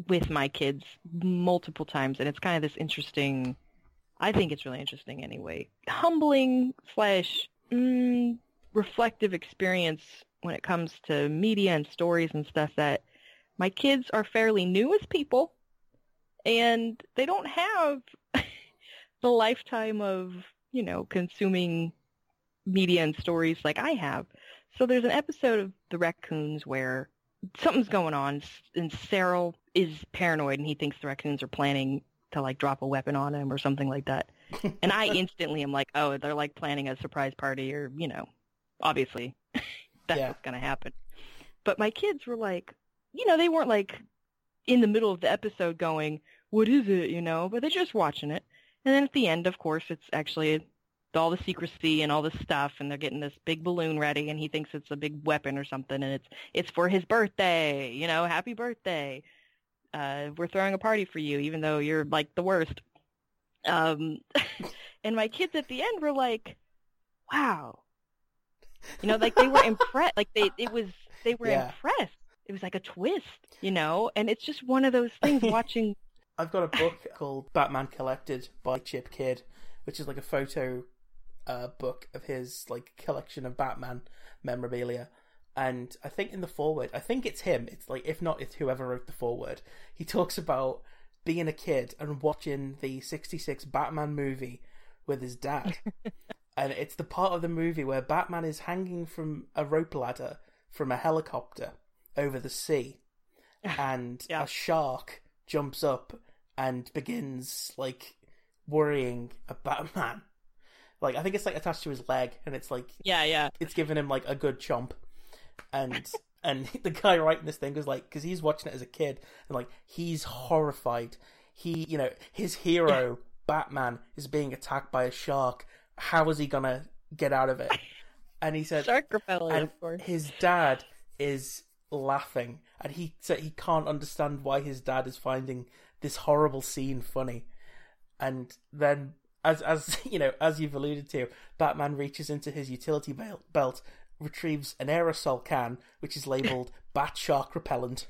with my kids multiple times, and it's kind of this interesting, I think it's really interesting anyway, humbling slash mm, reflective experience when it comes to media and stories and stuff, that my kids are fairly new as people, and they don't have the lifetime of, you know, consuming media and stories like I have. So there's an episode of The Raccoons where something's going on, and Cyril is paranoid, and he thinks the raccoons are planning to, like, drop a weapon on him or something like that. And I instantly am like, oh, they're, like, planning a surprise party or, you know, obviously that's yeah. what's going to happen. But my kids were like, you know, they weren't, like, in the middle of the episode going, what is it, you know? But they're just watching it. And then at the end, of course, it's actually all the secrecy and all this stuff, and they're getting this big balloon ready, and he thinks it's a big weapon or something, and it's it's for his birthday, you know, happy birthday. Uh, we're throwing a party for you, even though you're, like, the worst. Um, and my kids at the end were like, wow. You know, like, they were impressed. Like, they it was, they were yeah. impressed. It was like a twist, you know, and it's just one of those things watching. I've got a book called Batman Collected by Chip Kidd, which is, like, a photo Uh, book of his like collection of Batman memorabilia, and I think in the foreword, I think it's him. It's like, if not, it's whoever wrote the foreword. He talks about being a kid and watching the sixty-six Batman movie with his dad, and it's the part of the movie where Batman is hanging from a rope ladder from a helicopter over the sea, and yeah. a shark jumps up and begins like worrying about Batman. Like, I think it's, like, attached to his leg, and it's, like... Yeah, yeah. It's giving him, like, a good chomp. And and the guy writing this thing was, like... Because he's watching it as a kid, and, like, he's horrified. He, you know, his hero, Batman, is being attacked by a shark. How is he gonna get out of it? And he said... Shark repellent, of course. His dad is laughing, and he said he can't understand why his dad is finding this horrible scene funny. And then... As as you know, as you've alluded to, Batman reaches into his utility belt, retrieves an aerosol can, which is labelled Bat Shark Repellent,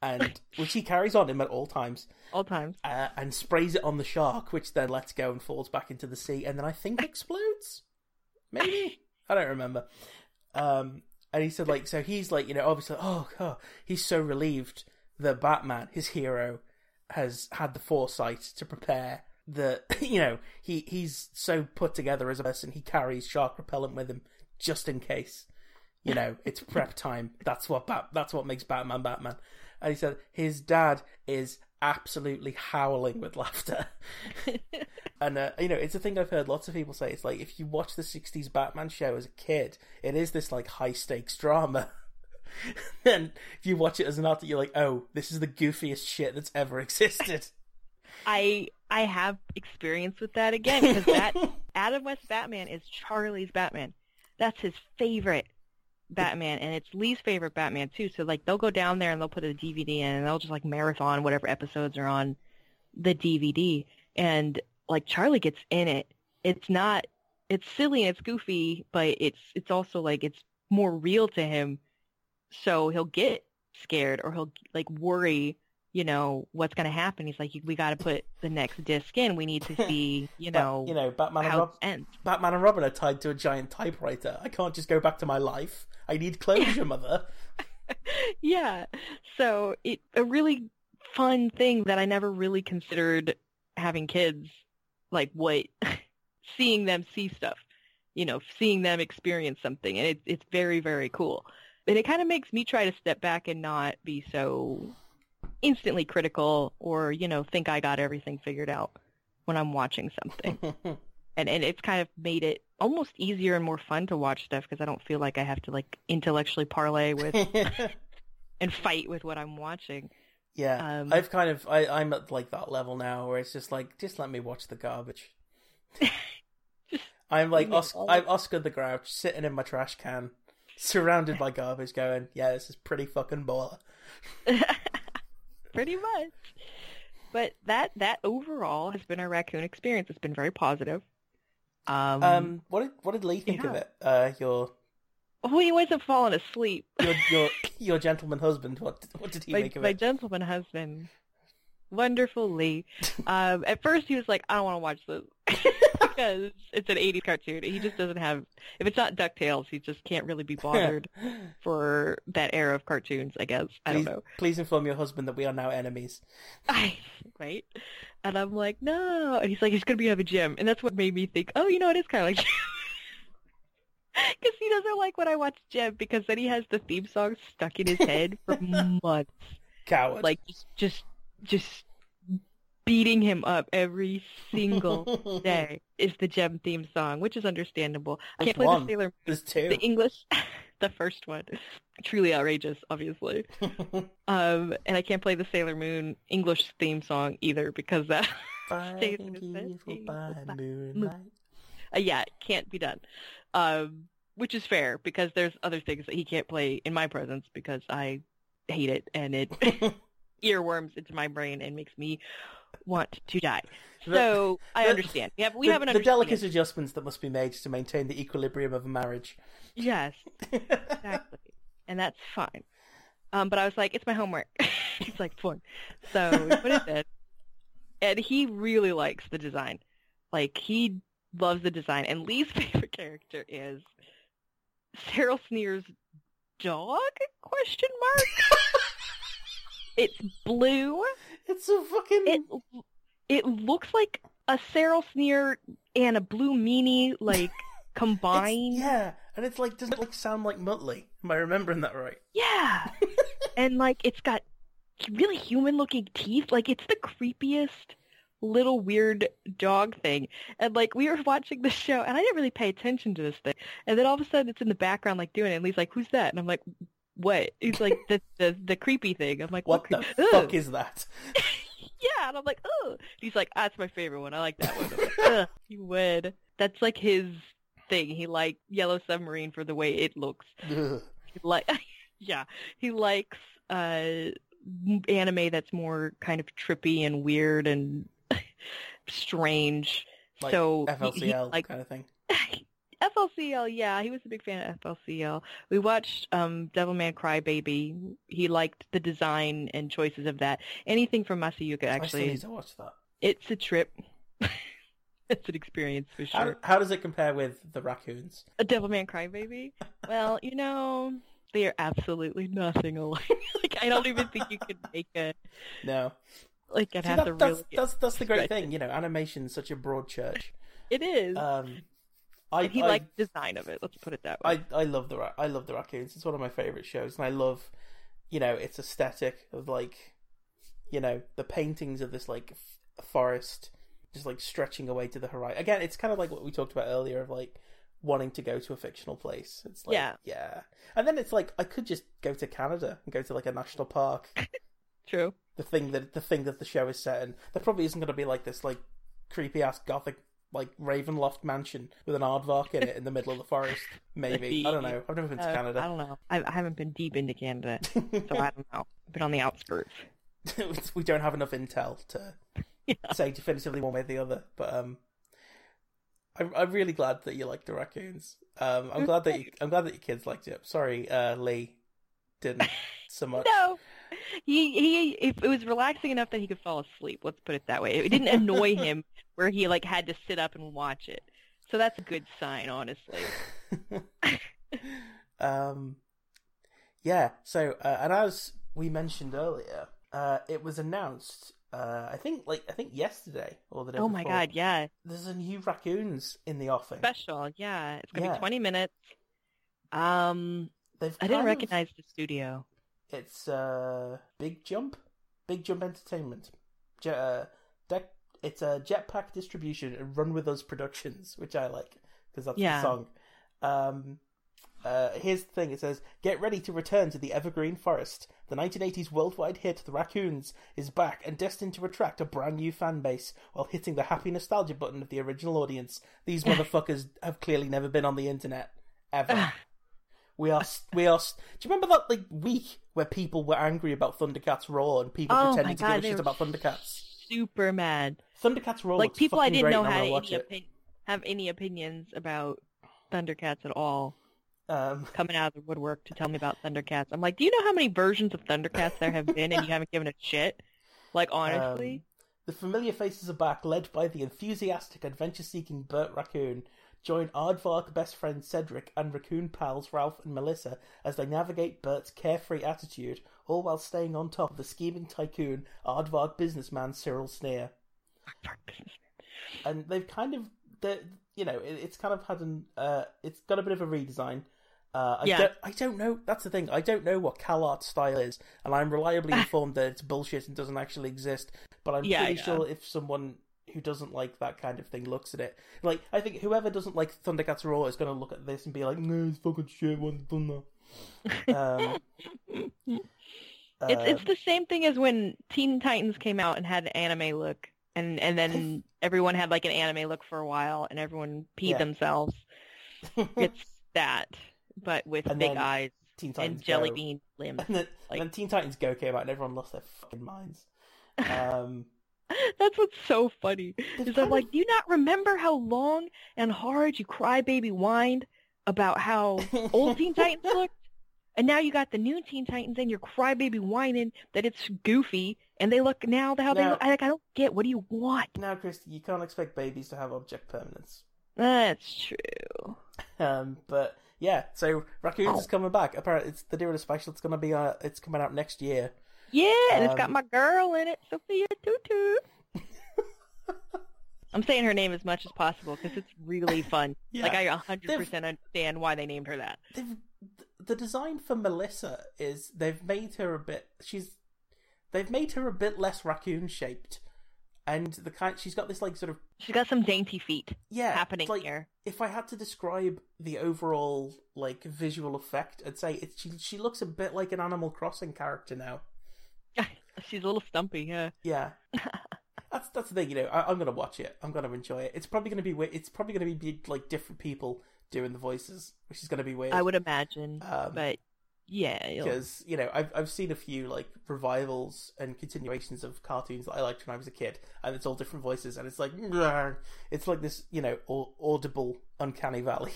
and which he carries on him at all times. All times. Uh, and sprays it on the shark, which then lets go and falls back into the sea, and then I think explodes? Maybe? I don't remember. Um, and he said, like, so he's like, you know, obviously, oh, God, he's so relieved that Batman, his hero, has had the foresight to prepare the, you know, he, he's so put together as a person, he carries shark repellent with him just in case. You know, it's prep time. That's what Bat- that's what makes Batman Batman. And he said his dad is absolutely howling with laughter. And, uh, you know, it's a thing I've heard lots of people say. It's like, if you watch the sixties Batman show as a kid, it is this, like, high-stakes drama. And if you watch it as an adult, you're like, oh, this is the goofiest shit that's ever existed. I I have experience with that again, because that Adam West Batman is Charlie's Batman. That's his favorite Batman, and it's Lee's favorite Batman too, so like they'll go down there and they'll put a D V D in and they'll just like marathon whatever episodes are on the D V D, and like Charlie gets in it. It's not, it's silly and it's goofy, but it's it's also like it's more real to him, so he'll get scared or he'll like worry, you know, what's going to happen. He's like, we got to put the next disc in. We need to see, you know, but, you know, Batman and Robin, Batman and Robin are tied to a giant typewriter. I can't just go back to my life. I need closure, mother. Yeah. So it a really fun thing that I never really considered having kids, like what, seeing them see stuff, you know, seeing them experience something. And it, it's very, very cool. And it kind of makes me try to step back and not be so instantly critical or, you know, think I got everything figured out when I'm watching something. and and it's kind of made it almost easier and more fun to watch stuff, because I don't feel like I have to like intellectually parlay with and fight with what I'm watching. Yeah. Um, I've kind of, I, I'm at like that level now where it's just like, just let me watch the garbage. I'm like, Os- I'm Oscar the Grouch sitting in my trash can surrounded by garbage going, yeah, this is pretty fucking baller. Pretty much. But that that overall has been our raccoon experience. It's been very positive. Um, um what did what did Lee think yeah. of it? Uh your Oh, he wasn't falling asleep. Your your, your gentleman husband, what what did he my, make of my it? My gentleman husband. Wonderful Lee. Um at first he was like, I don't want to watch this because it's an eighties cartoon. He just doesn't have, if it's not DuckTales, he just can't really be bothered for that era of cartoons, I guess. I please, don't know. Please inform your husband that we are now enemies. I, right? And I'm like, no. And he's like, he's going to be out of a gym. And that's what made me think, oh, you know, it is kind of like because he doesn't like when I watch Jim, because then he has the theme song stuck in his head for months. Coward. Like, just, just, just. beating him up every single day is the Gem theme song, which is understandable. I can't play the Sailor Moon. There's two. The English, the first one, truly outrageous, obviously. um, and I can't play the Sailor Moon English theme song either, because that stays in his head. Uh, yeah, it can't be done. Um, which is fair, because there's other things that he can't play in my presence because I hate it and it earworms into my brain and makes me want to die. So the, I understand. Yeah, we the, have an the delicate adjustments that must be made to maintain the equilibrium of a marriage. Yes, exactly, and that's fine. Um, but I was like, it's my homework. It's like fun. So what is it? And he really likes the design. Like he loves the design. And Lee's favorite character is Cyril Sneer's dog? Question mark. It's blue. It's a fucking... It, it looks like a Cyril Sneer and a blue meanie, like, combined. It's, yeah, and it's like, doesn't it like, sound like Muttley? Am I remembering that right? Yeah. And, like, it's got really human-looking teeth. Like, it's the creepiest little weird dog thing. And, like, we were watching the show, and I didn't really pay attention to this thing. And then all of a sudden, it's in the background, like, doing it. And Lee's like, who's that? And I'm like... what? It's like the, the the creepy thing. I'm like, what, what cre- the fuck Ugh. Is that? Yeah, and I'm like, oh. He's like, ah, that's my favorite one. I like that one. Like, you would. That's like his thing. He liked Yellow Submarine for the way it looks. Like, yeah, he likes uh, anime that's more kind of trippy and weird and strange. Like so F L C L he, he, like, kind of thing. F L C L, yeah, he was a big fan of F L C L. We watched um, Devilman Crybaby. He liked the design and choices of that. Anything from Masayuka, actually. I still need to watch that. It's a trip. It's an experience for sure. How, how does it compare with the raccoons? A Devilman Crybaby? Well, you know, they are absolutely nothing alike. Like, I don't even think you could make a... No. Like, I'd See, have that, to that's, really. That's that's the great thing, you know. Animation's such a broad church. It is. Um, I and he I, liked the design of it. Let's put it that way. I, I love the ra- I love the Raccoons. It's one of my favorite shows, and I love, you know, its aesthetic of, like, you know, the paintings of this, like, f- forest just, like, stretching away to the horizon. Again, it's kind of like what we talked about earlier of, like, wanting to go to a fictional place. It's like, yeah, yeah. And then it's like, I could just go to Canada and go to, like, a national park. True. The thing that the thing that the show is set in. There probably isn't going to be, like, this, like, creepy ass gothic, like, Ravenloft mansion with an aardvark in it in the middle of the forest. Maybe. I don't know. I've never been to uh, Canada. I don't know. I haven't been deep into Canada, so I don't know. I've been on the outskirts. We don't have enough intel to yeah. say definitively one way or the other. But um, I'm I'm really glad that you liked the Raccoons. Um, I'm glad that you, I'm glad that your kids liked it. Sorry, uh, Lee didn't so much. No. He he. It was relaxing enough that he could fall asleep. Let's put it that way. It didn't annoy him where he, like, had to sit up and watch it. So that's a good sign, honestly. um, yeah. So uh, and as we mentioned earlier, uh, it was announced. Uh, I think like I think yesterday or the day. Oh my before, god! Yeah. There's a new Raccoons in the offing. Special. Yeah. It's gonna yeah. be twenty minutes. Um. They've I didn't recognize of... the studio. It's uh, Big Jump, Big Jump Entertainment. Je- uh, De- it's a uh, Jetpack Distribution and Run With Us Productions, which I like because that's yeah. the song. Um, uh, here's the thing: it says, "Get ready to return to the evergreen forest. The nineteen eighties worldwide hit The Raccoons is back and destined to attract a brand new fan base while hitting the happy nostalgia button of the original audience. These motherfuckers have clearly never been on the internet ever." We are, we are. Do you remember that, like, week where people were angry about Thundercats Raw and people oh pretending God, to give a shit about Thundercats? Super mad. Thundercats Raw, like, people I didn't know had any opi- have any opinions about Thundercats at all. Um, coming out of the woodwork to tell me about Thundercats. I'm like, do you know how many versions of Thundercats there have been, and you haven't given a shit? Like, honestly, um, the familiar faces are back, led by the enthusiastic, adventure-seeking Bert Raccoon. Join aardvark best friend Cedric and raccoon pals Ralph and Melissa as they navigate Bert's carefree attitude, all while staying on top of the scheming tycoon aardvark businessman Cyril Sneer. And they've kind of, you know, it's kind of had an, uh, it's got a bit of a redesign. Uh, I, yeah. don't, I don't know, that's the thing, I don't know what CalArt style is, and I'm reliably informed that it's bullshit and doesn't actually exist, but I'm yeah, pretty yeah. sure if someone who doesn't like that kind of thing looks at it. Like, I think whoever doesn't like Thundercats Raw is going to look at this and be like, no, it's fucking shit, what's done that? Um, it's, uh, it's the same thing as when Teen Titans came out and had an anime look, and, and then everyone had, like, an anime look for a while, and everyone peed yeah. themselves. It's that, but with and big eyes and jelly Go. bean limbs. And then, like, and then Teen Titans Go came out and everyone lost their fucking minds. Um... That's what's so funny. Is I'm like, do you not remember how long and hard you crybaby whined about how old Teen Titans looked? And now you got the new Teen Titans and you're crybaby whining that it's goofy and they look now how now, they look. I, like, I don't get, what do you want? Now, Christy, you can't expect babies to have object permanence. That's true. Um, but yeah, so Raccoons oh. is coming back. Apparently, it's the doing a special. It's going to be, uh, it's coming out next year. Yeah, and um, it's got my girl in it, Sophia Tutu. I'm saying her name as much as possible because it's really fun. Yeah, like, I one hundred percent they've, understand why they named her that. The design for Melissa is they've made her a bit. She's they've made her a bit less raccoon shaped, and the kind she's got this, like, sort of. She's got some dainty feet. Yeah, happening like, here. If I had to describe the overall, like, visual effect, I'd say it's she. She looks a bit like an Animal Crossing character now. She's a little stumpy, yeah. Yeah, that's that's the thing, you know. I, I'm gonna watch it. I'm gonna enjoy it. It's probably gonna be weird. It's probably gonna be like different people doing the voices, which is gonna be weird. I would imagine, um, but yeah, because you know, I've I've seen a few like revivals and continuations of cartoons that I liked when I was a kid, and it's all different voices, and it's like Rrr. It's like this, you know, audible uncanny valley.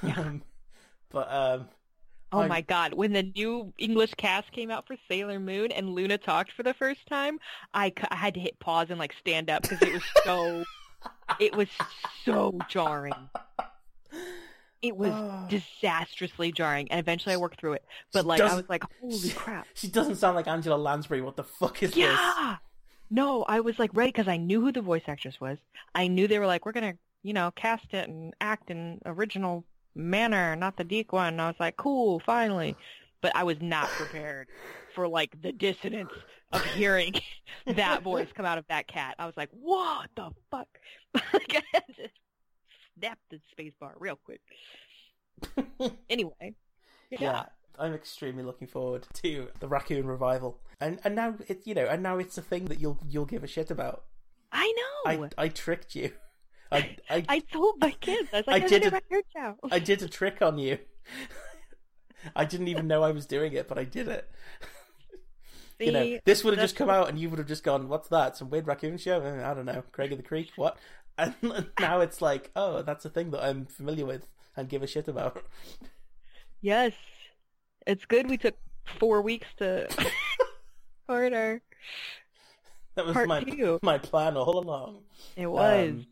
Yeah. um, but um. Oh I'm... my god, when the new English cast came out for Sailor Moon and Luna talked for the first time, I, c- I had to hit pause and, like, stand up because it was so, it was so jarring. It was oh. disastrously jarring, and eventually I worked through it. But, she like, doesn't... I was like, holy she... crap. She doesn't sound like Angela Lansbury, what the fuck is yeah! this? No, I was like ready because I knew who the voice actress was. I knew they were like, we're going to, you know, cast it and act in original manner, not the deek one. And I was like, cool, finally. But I was not prepared for, like, the dissonance of hearing that voice come out of that cat. I was like, whoa, what the fuck? Like, I had to snap the space bar real quick. Anyway. Yeah. yeah. I'm extremely looking forward to the Raccoon revival, and and now it's you know, and now it's a thing that you'll you'll give a shit about. I know. I, I tricked you. I I, I told my kids. I was like, I did a Raccoon show. I did a trick on you. I didn't even know I was doing it, but I did it. See, you know, this would have just come out, and you would have just gone, "What's that? Some weird Raccoon show? I don't know. Craig of the Creek? What?" And now it's like, oh, that's a thing that I'm familiar with and give a shit about. Yes. It's good we took four weeks to order. That was Part my two. my plan all along. It was um,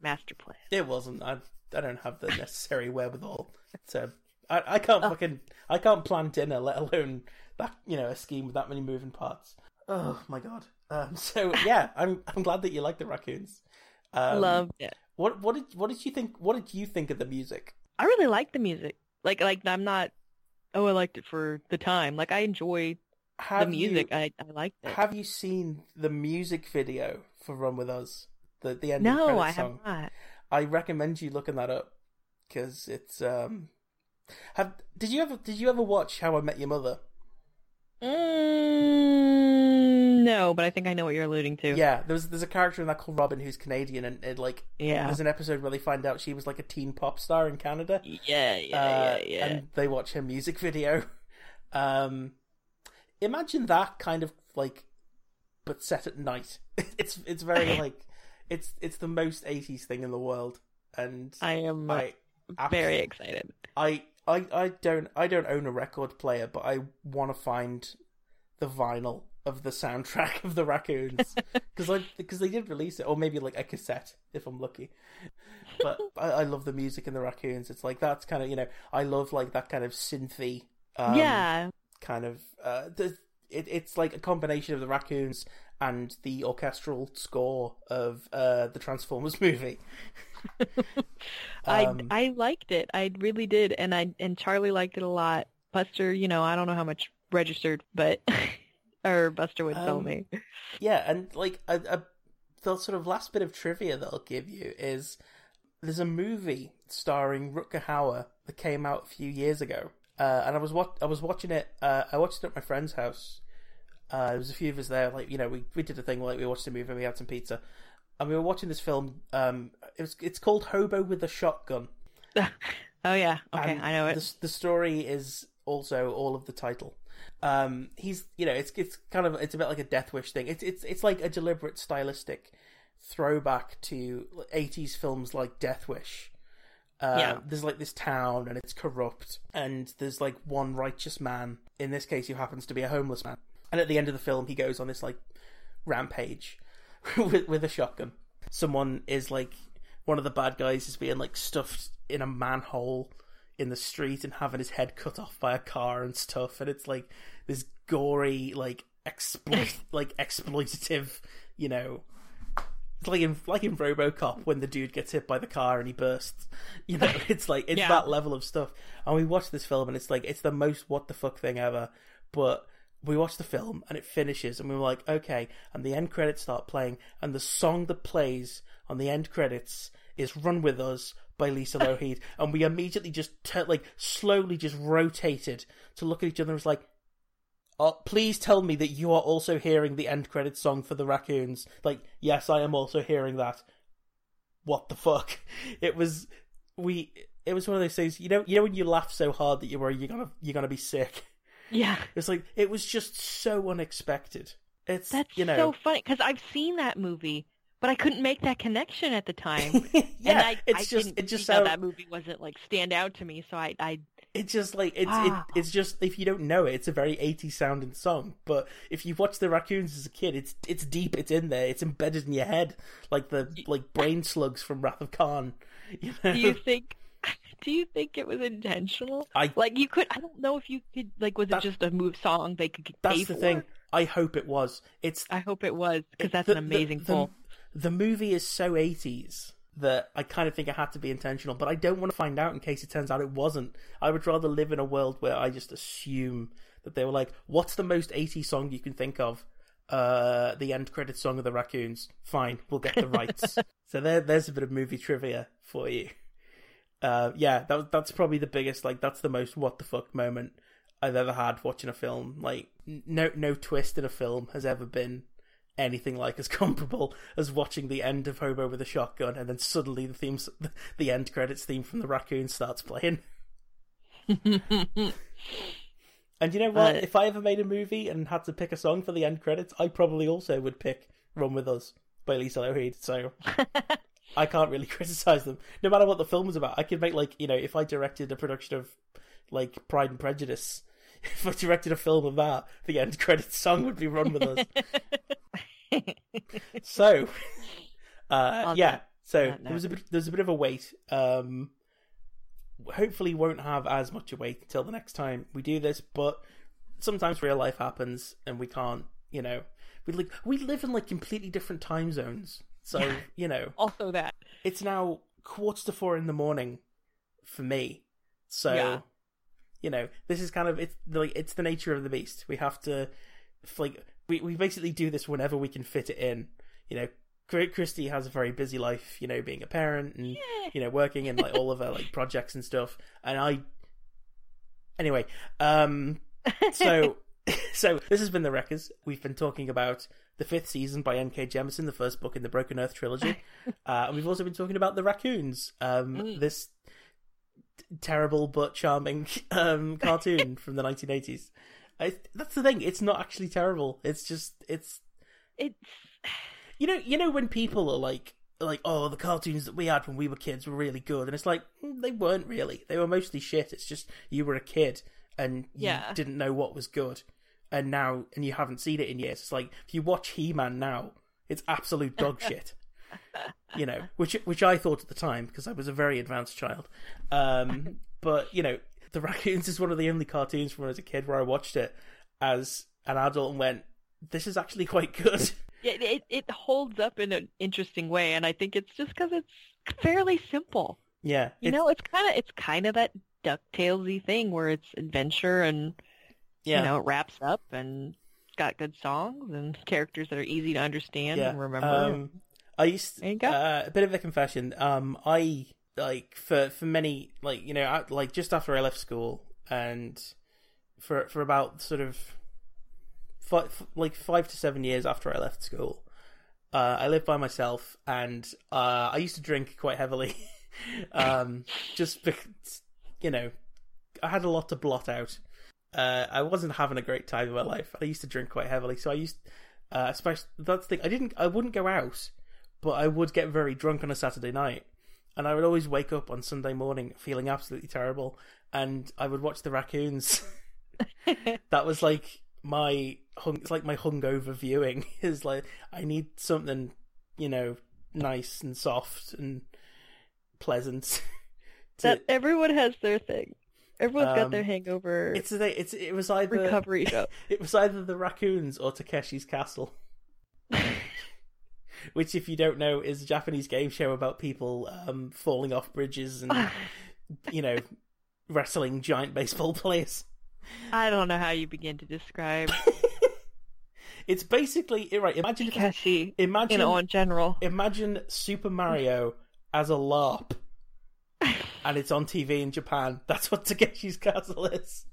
master plan. It wasn't. I I don't have the necessary wherewithal. So I I can't oh. fucking I can't plan dinner, let alone that you know a scheme with that many moving parts. Oh my god. Um. So yeah, I'm I'm glad that you like the Raccoons. Um, Loved it. What what did what did you think? What did you think of the music? I really liked the music. Like like I'm not. Oh, I liked it for the time. Like, I enjoy have the music. You, I, I liked it. Have you seen the music video for Run With Us? The, the end no, of the I song? have not. I recommend you looking that up, because it's... Um... Have Did you ever Did you ever watch How I Met Your Mother? Mm, no, but I think I know what you're alluding to. Yeah, there's there's a character in that called Robin who's Canadian, and, and like, yeah. there's an episode where they find out she was like a teen pop star in Canada. Yeah, yeah, uh, yeah, yeah. And they watch her music video. Um, imagine that kind of like, but set at night. It's it's very like, it's it's the most eighties thing in the world, and I am I, very excited. I. I, I don't I don't own a record player, but I want to find the vinyl of the soundtrack of the Raccoons because because they did release it, or maybe like a cassette if I'm lucky. But I, I love the music in the Raccoons. It's like that's kind of you know I love like that kind of synthy um, yeah kind of uh, the, it, it's like a combination of the Raccoons and the orchestral score of uh, the Transformers movie. um, I, I liked it. I really did. And I and Charlie liked it a lot. Buster, you know, I don't know how much registered, but... or Buster would um, tell me. Yeah, and like, a, a, the sort of last bit of trivia that I'll give you is there's a movie starring Rutger Hauer that came out a few years ago. Uh, and I was, wa- I was watching it... Uh, I watched it at my friend's house. Uh, there was a few of us there. Like, you know, we, we did a thing. Like, we watched a movie and we had some pizza. And we were watching this film. Um, it was, it's called Hobo with a Shotgun. Oh, yeah. Okay, and I know it. The, the story is also all of the title. Um, he's, you know, it's it's kind of, it's a bit like a Death Wish thing. It's it's it's like a deliberate stylistic throwback to eighties films like Death Wish. Uh, yeah. There's like this town and it's corrupt. And there's like one righteous man, in this case who happens to be a homeless man. And at the end of the film, he goes on this like rampage with, with a shotgun. Someone is like, one of the bad guys is being like stuffed in a manhole in the street and having his head cut off by a car and stuff. And it's like this gory, like exploit, like exploitative, you know, it's like in like in RoboCop when the dude gets hit by the car and he bursts. You know, it's like it's yeah. that level of stuff. And we watched this film and it's like it's the most what the fuck thing ever, but. We watched the film and it finishes and we were like, okay, and the end credits start playing and the song that plays on the end credits is Run With Us by Lisa Lougheed. And we immediately just, t- like, slowly just rotated to look at each other and was like, oh, please tell me that you are also hearing the end credits song for the Raccoons. Like, yes, I am also hearing that. What the fuck? It was, we, it was one of those things, you know, you know when you laugh so hard that you worry you're gonna, you're gonna be sick. Yeah, it's like it was just so unexpected. It's that's you know... so funny because I've seen that movie, but I couldn't make that connection at the time. yeah, and I, it's I just didn't it just sound... that movie wasn't like stand out to me. So I, I... it's just like it's wow. it, it's just if you don't know it, it's a very eighties sounding song. But if you watch the Raccoons as a kid, it's it's deep, it's in there, it's embedded in your head, like the like brain slugs from Wrath of Khan. You know? Do you think? Do you think it was intentional? I, like you could, I don't know if you could. Like, was it just a move song they could pay for? That's the thing. I hope it was. It's. I hope it was, because that's the, an amazing pull. The, the movie is so eighties that I kind of think it had to be intentional, but I don't want to find out in case it turns out it wasn't. I would rather live in a world where I just assume that they were like, what's the most eighties song you can think of? Uh, the end credit song of the Raccoons. Fine, we'll get the rights. So there, there's a bit of movie trivia for you. Uh, yeah, that, that's probably the biggest, like, that's the most what the fuck moment I've ever had watching a film. Like, no, no twist in a film has ever been anything like as comparable as watching the end of Hobo with a Shotgun, and then suddenly the themes, the end credits theme from the Raccoons starts playing. And you know what? Uh, if I ever made a movie and had to pick a song for the end credits, I probably also would pick Run With Us by Lisa Lougheed, so I can't really criticise them. No matter what the film was about, I could make, like, you know, if I directed a production of, like, Pride and Prejudice, if I directed a film of that, the end credits song would be Run With Us. So, uh, yeah, so there was a bit, there was a bit of a wait. Um, hopefully won't have as much a wait until the next time we do this, but sometimes real life happens and we can't, you know, we like we live in like completely different time zones. So, yeah, you know, also that it's now quarter to four in the morning for me. So, yeah, you know, this is kind of, it's like, it's the nature of the beast. We have to, like, we, we basically do this whenever we can fit it in, you know. Christy has a very busy life, you know, being a parent and, yeah, you know, working in like all of her like projects and stuff. And I, anyway, um, so, so this has been The Wreckers. We've been talking about The Fifth Season by N K. Jemisin, the first book in the Broken Earth trilogy. Uh, and we've also been talking about The Raccoons, um, mm. this t- terrible but charming um, cartoon from the nineteen eighties. I, that's the thing. It's not actually terrible. It's just, it's, it's, You know, you know when people are like, like, oh, the cartoons that we had when we were kids were really good, and it's like, they weren't really. They were mostly shit. It's just you were a kid and yeah. you didn't know what was good, and now and you haven't seen it in years. It's like if you watch He-Man now, it's absolute dog shit. You know, which which I thought at the time because I was a very advanced child. Um, but you know, The Raccoons is one of the only cartoons from when I was a kid where I watched it as an adult and went, this is actually quite good. Yeah, it it holds up in an interesting way, and I think it's just because it's fairly simple. Yeah, you know, it's kind of it's kind of that DuckTalesy thing where it's adventure and yeah. you know, it wraps up and it's got good songs and characters that are easy to understand yeah. and remember. Um, I used to, uh, a bit of a confession. Um, I like for for many like you know I, like just after I left school and for for about sort of. like five to seven years after I left school, uh, I lived by myself, and uh, I used to drink quite heavily. um, just because, you know, I had a lot to blot out. Uh, I wasn't having a great time in my life. I used to drink quite heavily, so I used, uh, especially that's the thing. I didn't, I wouldn't go out, but I would get very drunk on a Saturday night, and I would always wake up on Sunday morning feeling absolutely terrible, and I would watch The Raccoons. That was like. My hung, it's like my hungover viewing is like I need something, you know, nice and soft and pleasant. To... That everyone has their thing. Everyone's um, got their hangover. It's a, it's it was either recovery show. It was either The Raccoons or Takeshi's Castle, which, if you don't know, is a Japanese game show about people um, falling off bridges and you know wrestling giant baseball players. I don't know how you begin to describe. It's basically right. Imagine Takeshi, imagine you know, in general. Imagine Super Mario as a LARP, and it's on T V in Japan. That's what Takeshi's Castle is.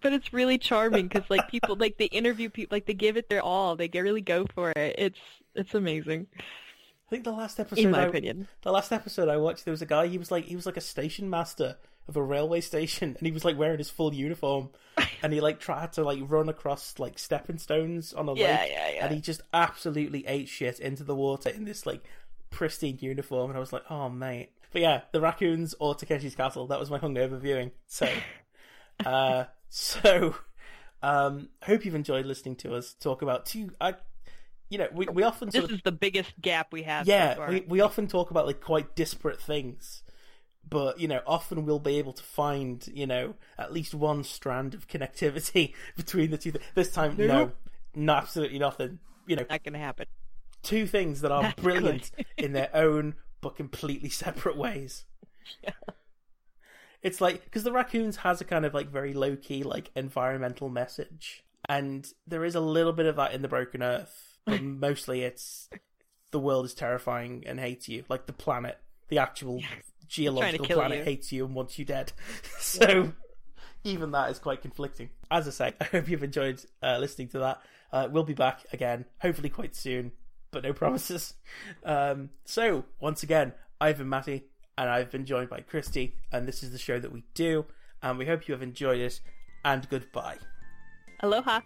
But it's really charming because, like, people like they interview people, like they give it their all. They really go for it. It's it's amazing. I think the last episode, in my I, opinion, the last episode I watched, there was a guy. He was like he was like a station master of a railway station, and he was like wearing his full uniform, and he like tried to like run across like stepping stones on a yeah, lake, yeah, yeah. and he just absolutely ate shit into the water in this like pristine uniform, and I was like, oh mate. But yeah, The Raccoons or Takeshi's Castle, that was my hungover viewing. So, uh, so, um, hope you've enjoyed listening to us talk about two. I, you know, we we often this sort of, is the biggest gap we have. Yeah, so far. we we often talk about like quite disparate things. But, you know, often we'll be able to find, you know, at least one strand of connectivity between the two. Th- this time, nope. no. no, absolutely nothing. You know, not going to happen. Two things that are brilliant in their own but completely separate ways. Yeah. It's like, because The Raccoons has a kind of like very low key like environmental message, and there is a little bit of that in the Broken Earth, but mostly it's the world is terrifying and hates you, like the planet, the actual yeah. geological planet you. hates you and wants you dead. So. Yeah. Even that is quite conflicting. As I say, I hope you've enjoyed uh, listening to that. Uh, we'll be back again, hopefully quite soon, but no promises. Um, so, once again, I've been Matty, and I've been joined by Christy, and this is the show that we do, and we hope you have enjoyed it, and goodbye. Aloha.